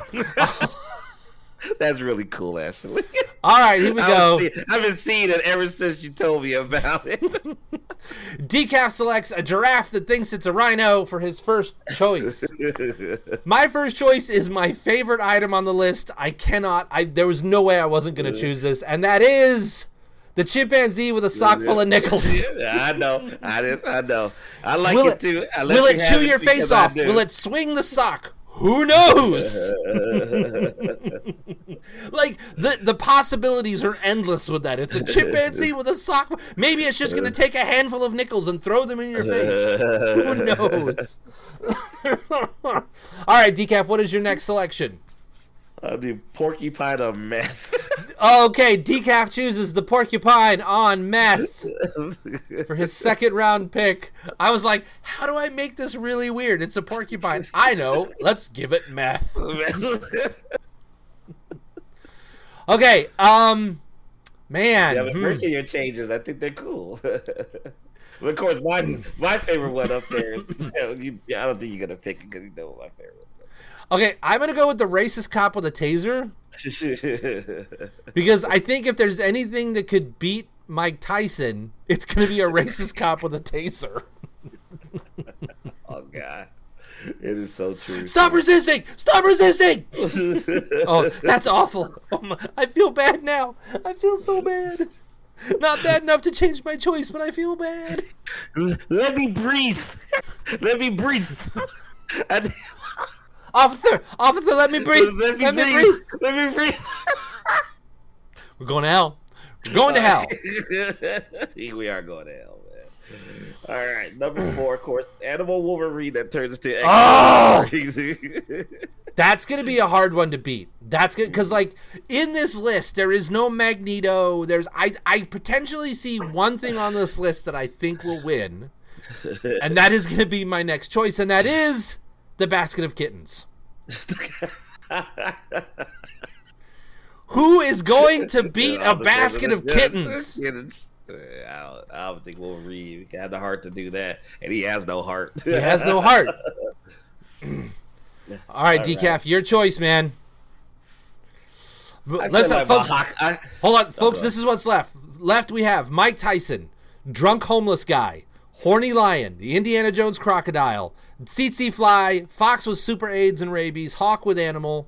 That's really cool, actually. All right, here we go. I've been seeing it ever since you told me about it. Decaf selects a giraffe that thinks it's a rhino for his first choice. My first choice is my favorite item on the list. There was no way I wasn't going to choose this, and that is... the chimpanzee with a sock full of nickels. I know. I like it too. Will it chew your face off? Will it swing the sock? Who knows? Like, the possibilities are endless with that. It's a chimpanzee with a sock. Maybe it's just going to take a handful of nickels and throw them in your face. Who knows? All right, Decaf, what is your next selection? The porcupine on meth. Okay, Decaf chooses the porcupine on meth for his second round pick. I was like, how do I make this really weird? It's a porcupine. I know. Let's give it meth. Okay, man. Yeah, but first of your changes, I think they're cool. Of course, my favorite one up there is, I don't think you're going to pick it because you know what my favorite is. Okay, I'm going to go with the racist cop with a taser because I think if there's anything that could beat Mike Tyson, it's going to be a racist cop with a taser. Oh, God. It is so true. Stop resisting! Stop resisting! Oh, that's awful. Oh my, I feel bad now. I feel so bad. Not bad enough to change my choice, but I feel bad. Let me breathe. Let me breathe. Officer, let me breathe. Let me breathe. We're going to hell. We're going to hell. We are going to hell, man. All right, number 4, of course, Animal Wolverine that turns to X. Oh! That's going to be a hard one to beat. That's good because, like, in this list, there is no Magneto. There's I potentially see one thing on this list that I think will win, and that is going to be my next choice, and that is... the basket of kittens. Who is going to beat a basket of kittens? I don't think Wolverine had the heart to do that, and he has no heart. He has no heart. All right, Decaf, right. Your choice, man. Hold on, folks. This is what's left. Left, we have Mike Tyson, drunk homeless guy, Horny Lion, the Indiana Jones Crocodile, Tsetse Fly, Fox with Super AIDS and Rabies, Hawk with Animal,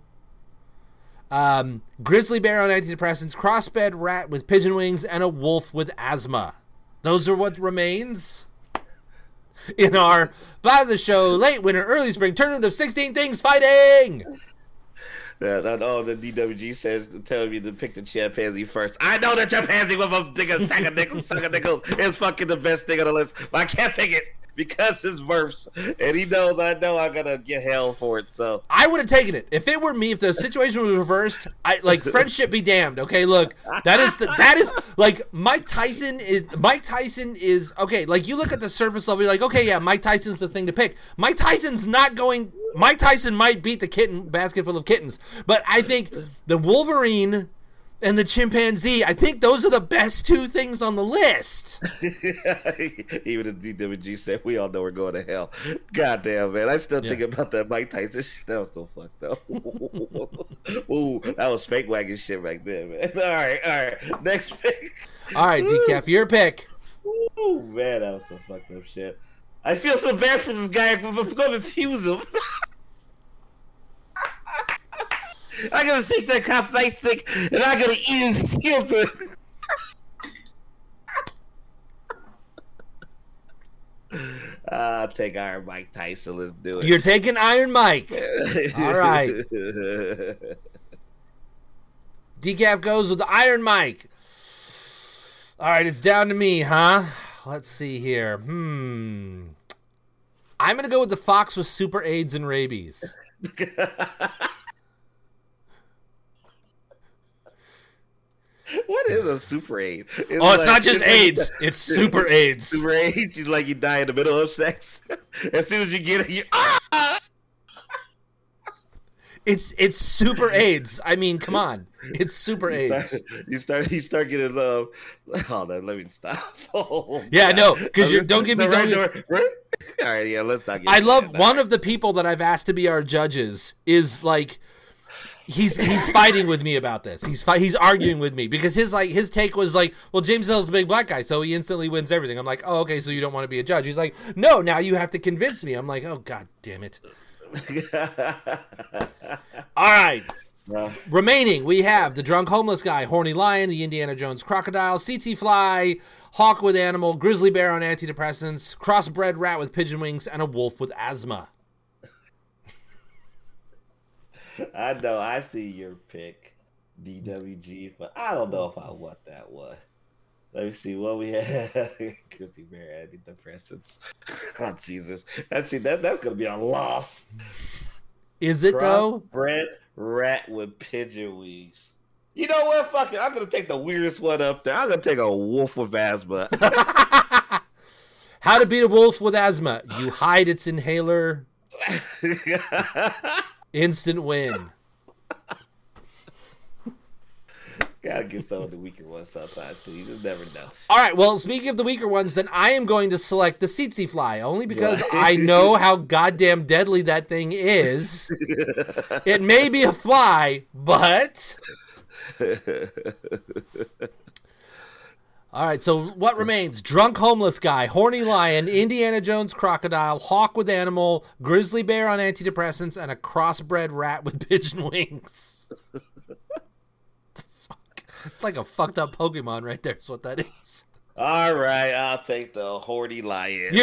Grizzly Bear on Antidepressants, Crossbred Rat with Pigeon Wings, and a Wolf with Asthma. Those are what remains in our By the Show Late Winter Early Spring Tournament of 16 Things Fighting! The DWG says, tell me to pick the chimpanzee first. I know that chimpanzee with a sack of nickels is fucking the best thing on the list, but I can't pick it because it's burps. And he knows I'm going to get hell for it, so. I would have taken it. If it were me, if the situation was reversed, friendship be damned, okay? Look, that is Mike Tyson is, okay, like, you look at the surface level, you're like, okay, yeah, Mike Tyson's the thing to pick. Mike Tyson's not going... Mike Tyson might beat the kitten basket full of kittens, but I think the Wolverine and the chimpanzee, I think those are the best two things on the list. Even the DWG said we all know we're going to hell. Goddamn, man. I still think about that Mike Tyson shit. That was so fucked up. Ooh, that was spank wagon shit right there, man. All right. Next pick. All right, Decaf, your pick. Ooh, man, that was some fucked up shit. I feel so bad for this guy. I'm going to fuse him. I'm going to take that cop's nightstick and I'm going to eat his children. I'll take Iron Mike Tyson. Let's do it. You're taking Iron Mike. All right. Decaf goes with the Iron Mike. All right, it's down to me, huh? Let's see here. I'm going to go with the fox with super AIDS and rabies. What is a super AIDS? It's not just AIDS. It's super AIDS. Super AIDS is like you die in the middle of sex. As soon as you get it, you. It's super AIDS. I mean, come on. It's super AIDS. You start getting love. Hold on, let me stop. Oh, yeah, no, because you don't give me the right. All right, yeah, let's not. I love one of the people that I've asked to be our judges is like, he's fighting with me about this. He's arguing with me because his take was like, well, James Hill's a big black guy, so he instantly wins everything. I'm like, oh, okay, so you don't want to be a judge? He's like, no, now you have to convince me. I'm like, oh, god damn it. All right. Well, remaining, we have the drunk homeless guy, Horny Lion, the Indiana Jones Crocodile, Tsetse Fly, Hawk with Animal, Grizzly Bear on Antidepressants, Crossbred Rat with Pigeon Wings, and a Wolf with Asthma. I know. I see your pick, DWG, but I don't know if I want that one. Let me see what we had. Christy Bear antidepressants. Oh Jesus! That's gonna be a loss. Is it though? Bread rat with pigeon wings. You know what? Fuck it. I'm gonna take the weirdest one up there. I'm gonna take a wolf with asthma. How to beat a wolf with asthma? You hide its inhaler. Instant win. Gotta get some of the weaker ones sometimes, too. You just never know. All right, well, speaking of the weaker ones, then I am going to select the tsetse fly, only because I know how goddamn deadly that thing is. It may be a fly, but... All right, so what remains? Drunk homeless guy, horny lion, Indiana Jones crocodile, hawk with animal, grizzly bear on antidepressants, and a crossbred rat with pigeon wings. It's like a fucked up Pokemon right there is what that is. All right, I'll take the horny lion.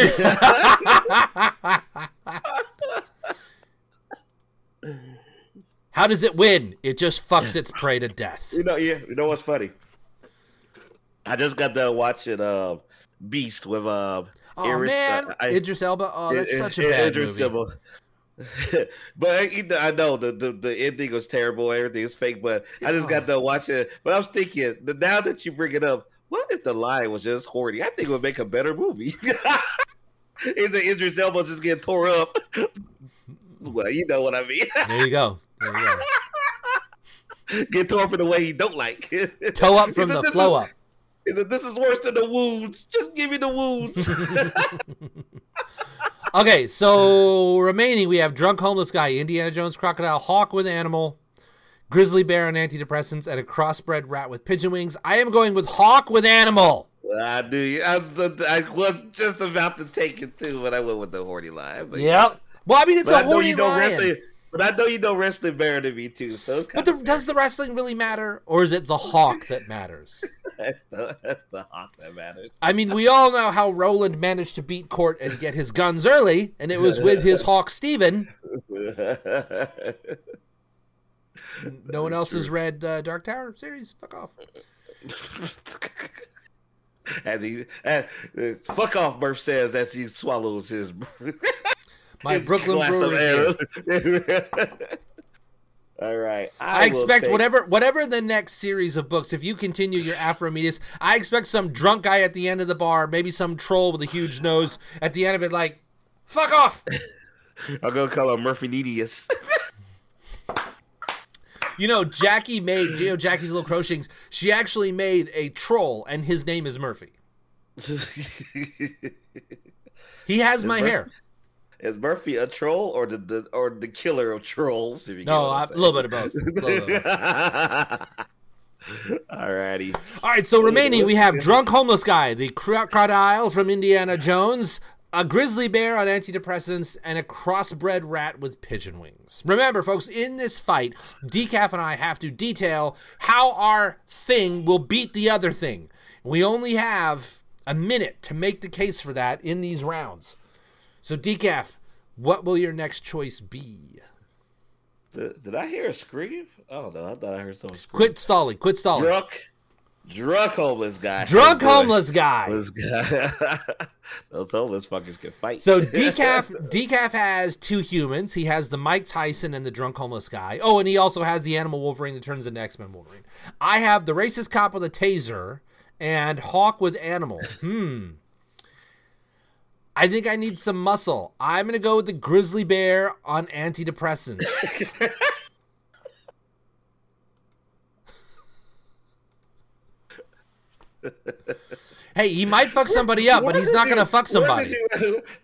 How does it win? It just fucks its prey to death. You know what's funny? I just got done watching Beast with Idris Elba. Oh, that's such a bad movie. But I know the ending was terrible. Everything was fake. But I just got done watching it. But I was thinking, now that you bring it up, what if the lion was just horny? I think it would make a better movie. Is it Idris Elba just getting tore up? Well, you know what I mean. There you go. There you go. Get tore up in the way he don't like. Toe up from the flow up. This is worse than the wounds. Just give me the wounds. Okay, so remaining, we have drunk homeless guy, Indiana Jones crocodile, hawk with animal, grizzly bear on antidepressants, and a crossbred rat with pigeon wings. I am going with hawk with animal. I knew. I was just about to take it too, but I went with the horny lion. Yep. Yeah. Well, I mean, it's a horny lion. But I know you know wrestling better than me too. So does the wrestling really matter, or is it the hawk that matters? That's the hawk that matters. I mean, we all know how Roland managed to beat Court and get his guns early, and it was with his hawk Steven. No one else has read the Dark Tower series. Fuck off. Fuck off, Murph says as he swallows his... My Brooklyn Brewery. All right. I expect whatever the next series of books, if you continue your Afromedias, I expect some drunk guy at the end of the bar, maybe some troll with a huge nose, at the end of it like, fuck off. I'll go call him Murphynedius. You know, Jackie made, Jackie's Little Crochings, she actually made a troll, and his name is Murphy. He has my hair. Is Murphy a troll or the killer of trolls? If you a little bit of both. Alrighty. All right. So remaining, we have drunk homeless guy, the crocodile from Indiana Jones, a grizzly bear on antidepressants, and a crossbred rat with pigeon wings. Remember, folks, in this fight, Decaf and I have to detail how our thing will beat the other thing. We only have a minute to make the case for that in these rounds. So, Decaf, what will your next choice be? Did I hear a scream? Oh, no, I thought I heard someone scream. Quit stalling. Drunk homeless guy. Those homeless fuckers can fight. So, Decaf has two humans. He has the Mike Tyson and the drunk homeless guy. Oh, and he also has the animal Wolverine that turns into X-Men Wolverine. I have the racist cop with a taser and hawk with animal. I think I need some muscle. I'm going to go with the grizzly bear on antidepressants. Hey, he might fuck somebody up, but he's not going to fuck somebody.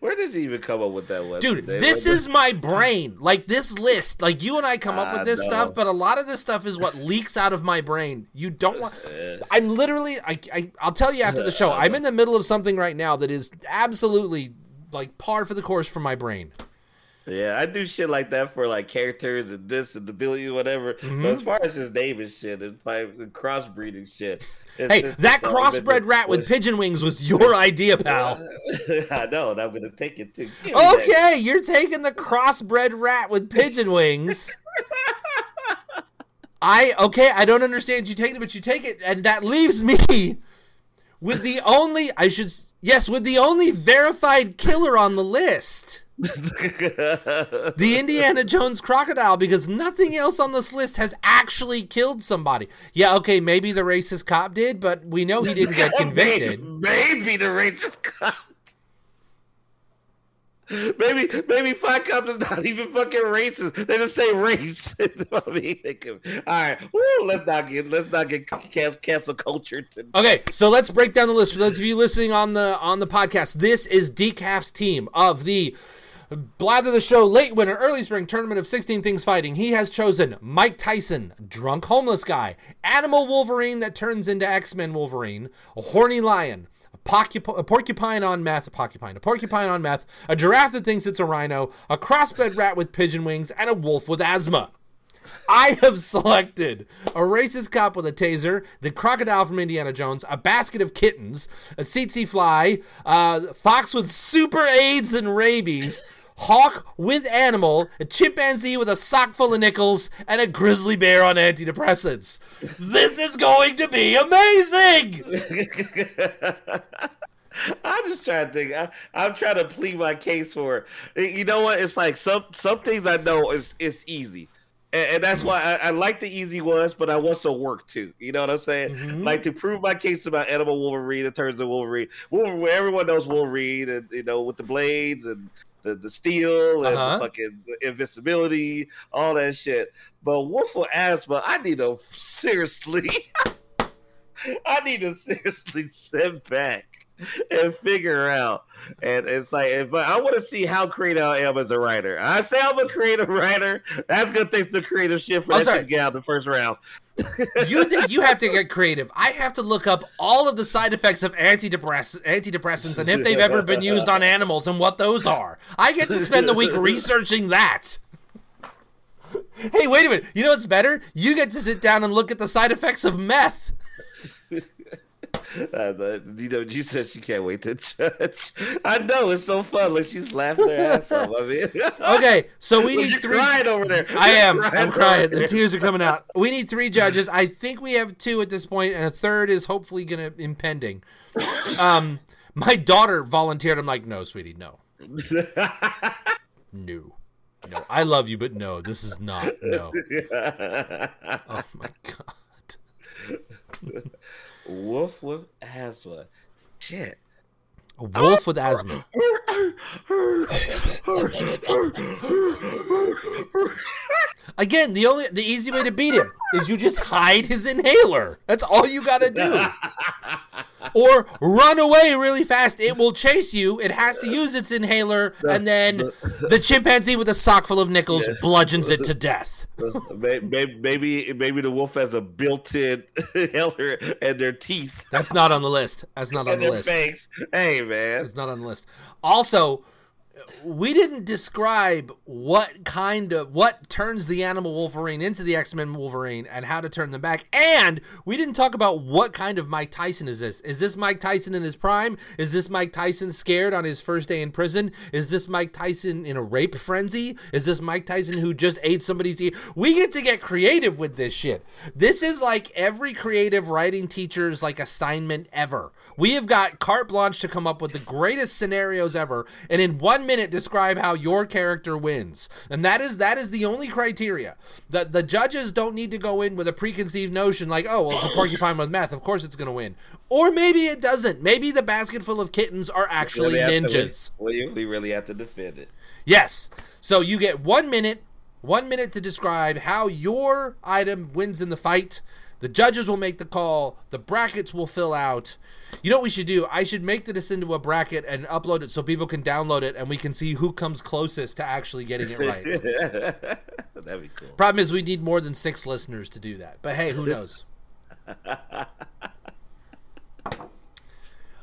Where did you even come up with that one? Dude, this is my brain. Like, this list. Like, you and I come up with this stuff, but a lot of this stuff is what leaks out of my brain. You don't want... I'm literally... I'll tell you after the show. I'm in the middle of something right now that is absolutely, like, par for the course for my brain. Yeah, I do shit like that for, like, characters and this and the billion, whatever. Mm-hmm. But as far as just naming shit and like, crossbreeding shit. That crossbred rat with pigeon wings was your idea, pal. I know, and I'm going to take it, too. Okay, you're taking the crossbred rat with pigeon wings. I don't understand you taking it, but you take it, and that leaves me with the only, with the only verified killer on the list. The Indiana Jones crocodile, because nothing else on this list has actually killed somebody. Yeah, okay, maybe the racist cop did, but we know he didn't get convicted. Maybe the racist cop. Maybe Five Cops is not even fucking racist. They just say race. I mean, all right, let's not get cancel culture today. Okay, so let's break down the list for those of you listening on the podcast. This is Decaf's team of the Blather the Show late winter early spring tournament of 16 things fighting. He has chosen Mike Tyson, drunk homeless guy, animal Wolverine that turns into X-Men Wolverine, a horny lion, a porcupine on meth, a giraffe that thinks it's a rhino, a crossbred rat with pigeon wings, and a wolf with asthma. I have selected a racist cop with a taser, the crocodile from Indiana Jones, a basket of kittens, a tsetse fly, a fox with super AIDS and rabies, hawk with animal, a chimpanzee with a sock full of nickels, and a grizzly bear on antidepressants. This is going to be amazing! I'm just trying to think. I'm trying to plead my case for it. You know what? It's like some things I know is easy. And that's why I like the easy ones, but I want some work too. You know what I'm saying? Mm-hmm. Like to prove my case about animal Wolverine that turns into Wolverine. Everyone knows Wolverine, and you know, with the blades and the steel and the fucking invincibility, all that shit. But Wolf with asthma, I need to seriously sit back and figure out. And it's like, if I want to see how creative I am as a writer. I say I'm a creative writer. That's going to take some creative shit for that to get out the first round. You think you have to get creative. I have to look up all of the side effects of antidepressants and if they've ever been used on animals and what those are. I get to spend the week researching that. Hey, wait a minute. You know what's better? You get to sit down and look at the side effects of meth. You know, you said she can't wait to judge. I know, it's so fun. Like, she's laughing her ass off. I mean, okay, so we need three. Crying over there. I'm crying. The tears are coming out. We need three judges. I think we have two at this point, and a third is hopefully gonna impending. My daughter volunteered. I'm like, no, sweetie, no. No. I love you, but no, this is not. No. Oh my god. Wolf with asthma. Shit. A wolf with asthma. Again, the easy way to beat him is you just hide his inhaler. That's all you gotta do. Or run away really fast. It will chase you. It has to use its inhaler, and then the chimpanzee with a sock full of nickels bludgeons it to death. Maybe the wolf has a built-in inhaler and their teeth. That's not on the list. That's not on the list. Fangs. Hey, man. It's not on the list. Also, we didn't describe what turns the animal Wolverine into the X-Men Wolverine and how to turn them back. And we didn't talk about what kind of Mike Tyson is this. Is this Mike Tyson in his prime? Is this Mike Tyson scared on his first day in prison? Is this Mike Tyson in a rape frenzy? Is this Mike Tyson who just ate somebody's ear? We get to get creative with this shit. This is like every creative writing teacher's like assignment ever. We have got carte blanche to come up with the greatest scenarios ever. And in 1 minute, describe how your character wins, and that is the only criteria. The judges don't need to go in with a preconceived notion like, oh, well, it's a porcupine with meth, of course it's gonna win. Or maybe it doesn't. Maybe the basket full of kittens are actually ninjas. We really have to defend it. Yes. So you get 1 minute to describe how your item wins in the fight. The judges will make the call. The brackets will fill out. You know what we should do? I should make this into a bracket and upload it so people can download it and we can see who comes closest to actually getting it right. That'd be cool. Problem is we need more than 6 listeners to do that. But hey, who knows?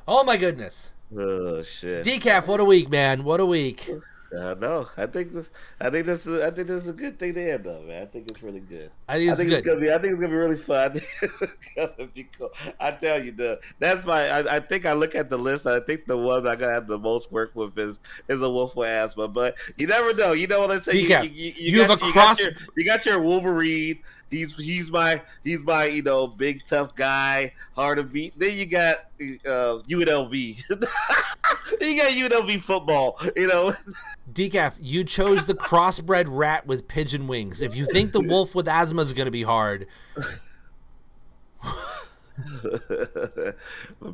Oh, my goodness. Oh, shit. Decaf, what a week, man. What a week. No, I think this is a good thing to end on, man. I think it's really good. I think it's gonna be really fun. Cool. I tell you, I think I look at the list. I think the one I gotta have the most work with is a wolf with asthma. But you never know. You know what I say? You have a cross. You got your Wolverine. He's my you know, big tough guy, hard to beat. Then you got UNLV. You got UNLV football, you know. Decaf, you chose the crossbred rat with pigeon wings. If you think the wolf with asthma is going to be hard.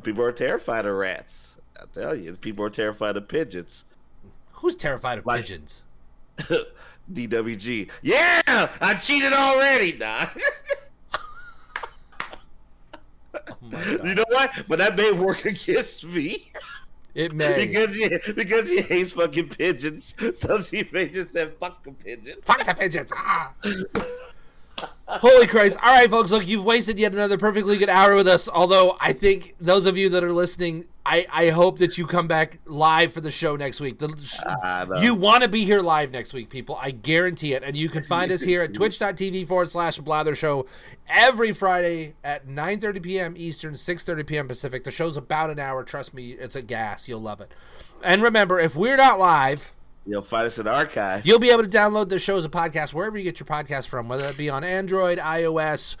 People are terrified of rats. I tell you, people are terrified of pigeons. Who's terrified of pigeons? DWG. Yeah, I cheated already, nah. Oh my God. You know what? But that may work against me. It may. Because she hates fucking pigeons. So she may just say, fuck the pigeons. Fuck the pigeons. Ah. Holy Christ. All right, folks. Look, you've wasted yet another perfectly good hour with us. Although I think those of you that are listening, I hope that you come back live for the show next week. You want to be here live next week, people. I guarantee it. And you can find us here at twitch.tv/blathershow every Friday at 9:30 p.m. Eastern, 6:30 p.m. Pacific. The show's about an hour. Trust me, it's a gas. You'll love it. And remember, if we're not live... You'll find us in the archive. You'll be able to download the show as a podcast wherever you get your podcast from, whether it be on Android, iOS,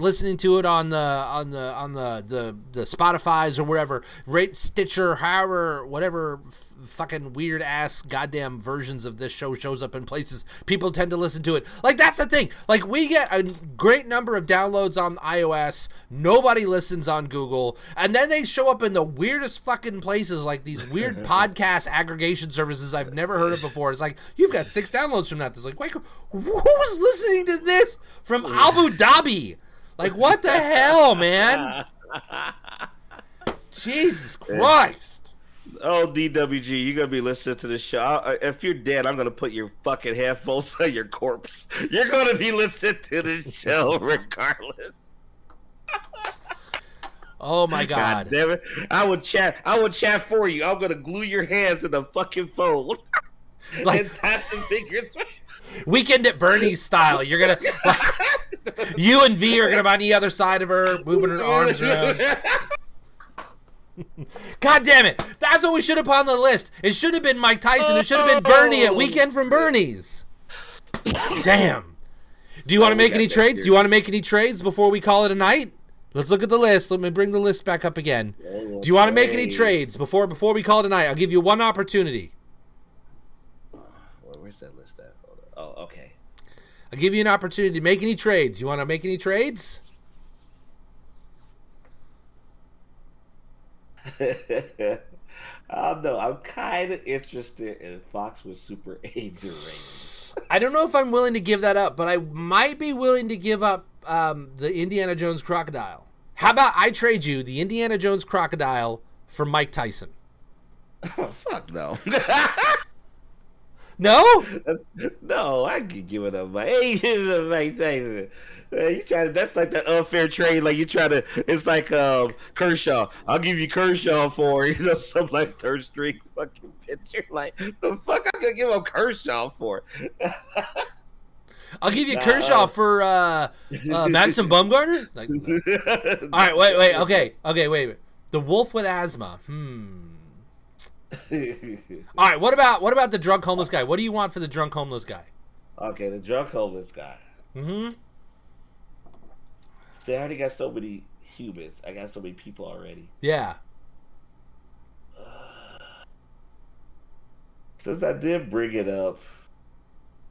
listening to it on the Spotify's or wherever, rate Stitcher, however, whatever fucking weird ass goddamn versions of this show shows up in places people tend to listen to it. Like, that's the thing. Like, we get a great number of downloads on iOS. Nobody listens on Google, and then they show up in the weirdest fucking places, like these weird podcast aggregation services I've never heard of before. It's like, you've got 6 downloads from that. It's like, wait, who's listening to this from Abu Dhabi? Like, what the hell, man? Jesus Christ. Oh, DWG, you're going to be listening to this show. If you're dead, I'm going to put your fucking headphones on your corpse. You're going to be listening to this show regardless. Oh, my God. God damn it. I will chat for you. I'm going to glue your hands to the fucking phone. Like, and tap the fingers. Weekend at Bernie's style. You're going to... Like, you and V are going to be on the other side of her, moving her arms around. God damn it. That's what we should have put on the list. It should have been Mike Tyson. It should have been Bernie at Weekend from Bernie's. Damn. Do you want to make any trades? Here. Do you want to make any trades before we call it a night? Let's look at the list. Let me bring the list back up again. Do you want to make any trades before we call it a night? I'll give you one opportunity. Where's that list at? Hold on. Oh, okay. I'll give you an opportunity to make any trades. You want to make any trades? I don't know. I'm kind of interested in Foxwood Super AIDS ratings. I don't know if I'm willing to give that up, but I might be willing to give up the Indiana Jones crocodile. How about I trade you the Indiana Jones crocodile for Mike Tyson? Oh, fuck no. No? No, I can give it up. Hey, Mike Tyson. You try to, that's like that unfair trade. Like, you try to, it's like Kershaw. I'll give you Kershaw for, you know, some like third string fucking pitcher. Like, the fuck I'm gonna give up Kershaw for? I'll give you Kershaw for Madison Bumgarner. Like, all right, wait, okay, wait. The wolf with asthma. All right, what about the drunk homeless guy? What do you want for the drunk homeless guy? Okay, the drunk homeless guy. Mm-hmm. See, I already got so many humans. I got so many people already. Yeah. Since I did bring it up,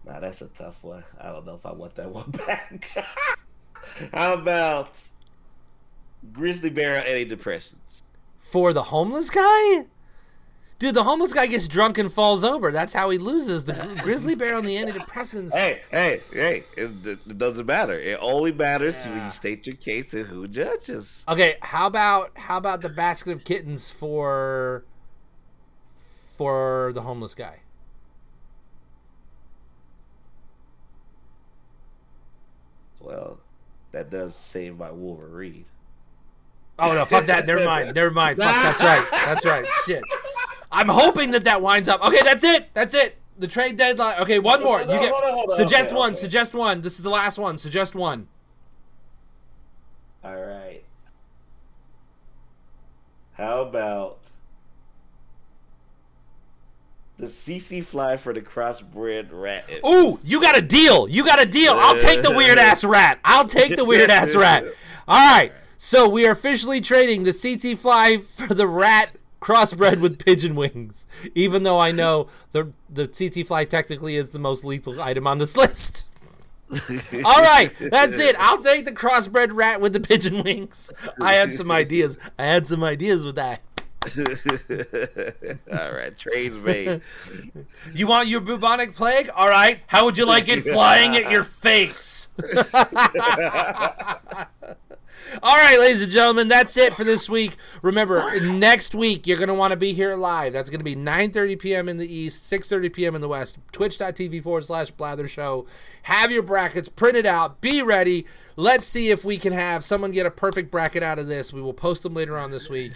now that's a tough one. I don't know if I want that one back. How about grizzly bear and a depression? For the homeless guy? Dude, the homeless guy gets drunk and falls over. That's how he loses. The grizzly bear on the antidepressants. Hey. It doesn't matter. It only matters when you state your case and who judges. Okay, how about the basket of kittens for the homeless guy? Well, that does save my Wolverine. Oh, no, fuck that. Never mind. Fuck, that's right. Shit. I'm hoping that winds up. Okay, that's it. The trade deadline. Okay, one more. You get suggest one. This is the last one. Suggest one. All right. How about The CC fly for the crossbred rat. Ooh, you got a deal. I'll take the weird ass rat. All right. So we are officially trading the CC fly for the rat crossbred with pigeon wings. Even though I know the CT fly technically is the most lethal item on this list. All right, that's it. I'll take the crossbred rat with the pigeon wings. I had some ideas with that. All right, trades made. You want your bubonic plague? All right, how would you like it flying at your face? All right, ladies and gentlemen, that's it for this week. Remember, next week, you're going to want to be here live. That's going to be 9:30 p.m. in the East, 6:30 p.m. in the West, twitch.tv/blathershow. Have your brackets printed out. Be ready. Let's see if we can have someone get a perfect bracket out of this. We will post them later on this week.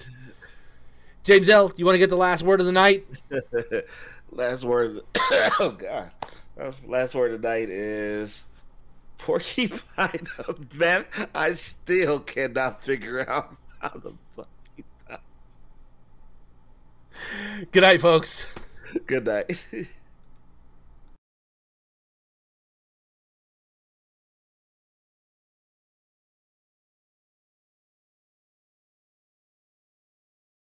James L., you want to get the last word of the night? Last word. Oh, God. Last word of the night is... Porcupine up, man. I still cannot figure out how the fuck he died. Good night, folks. Good night.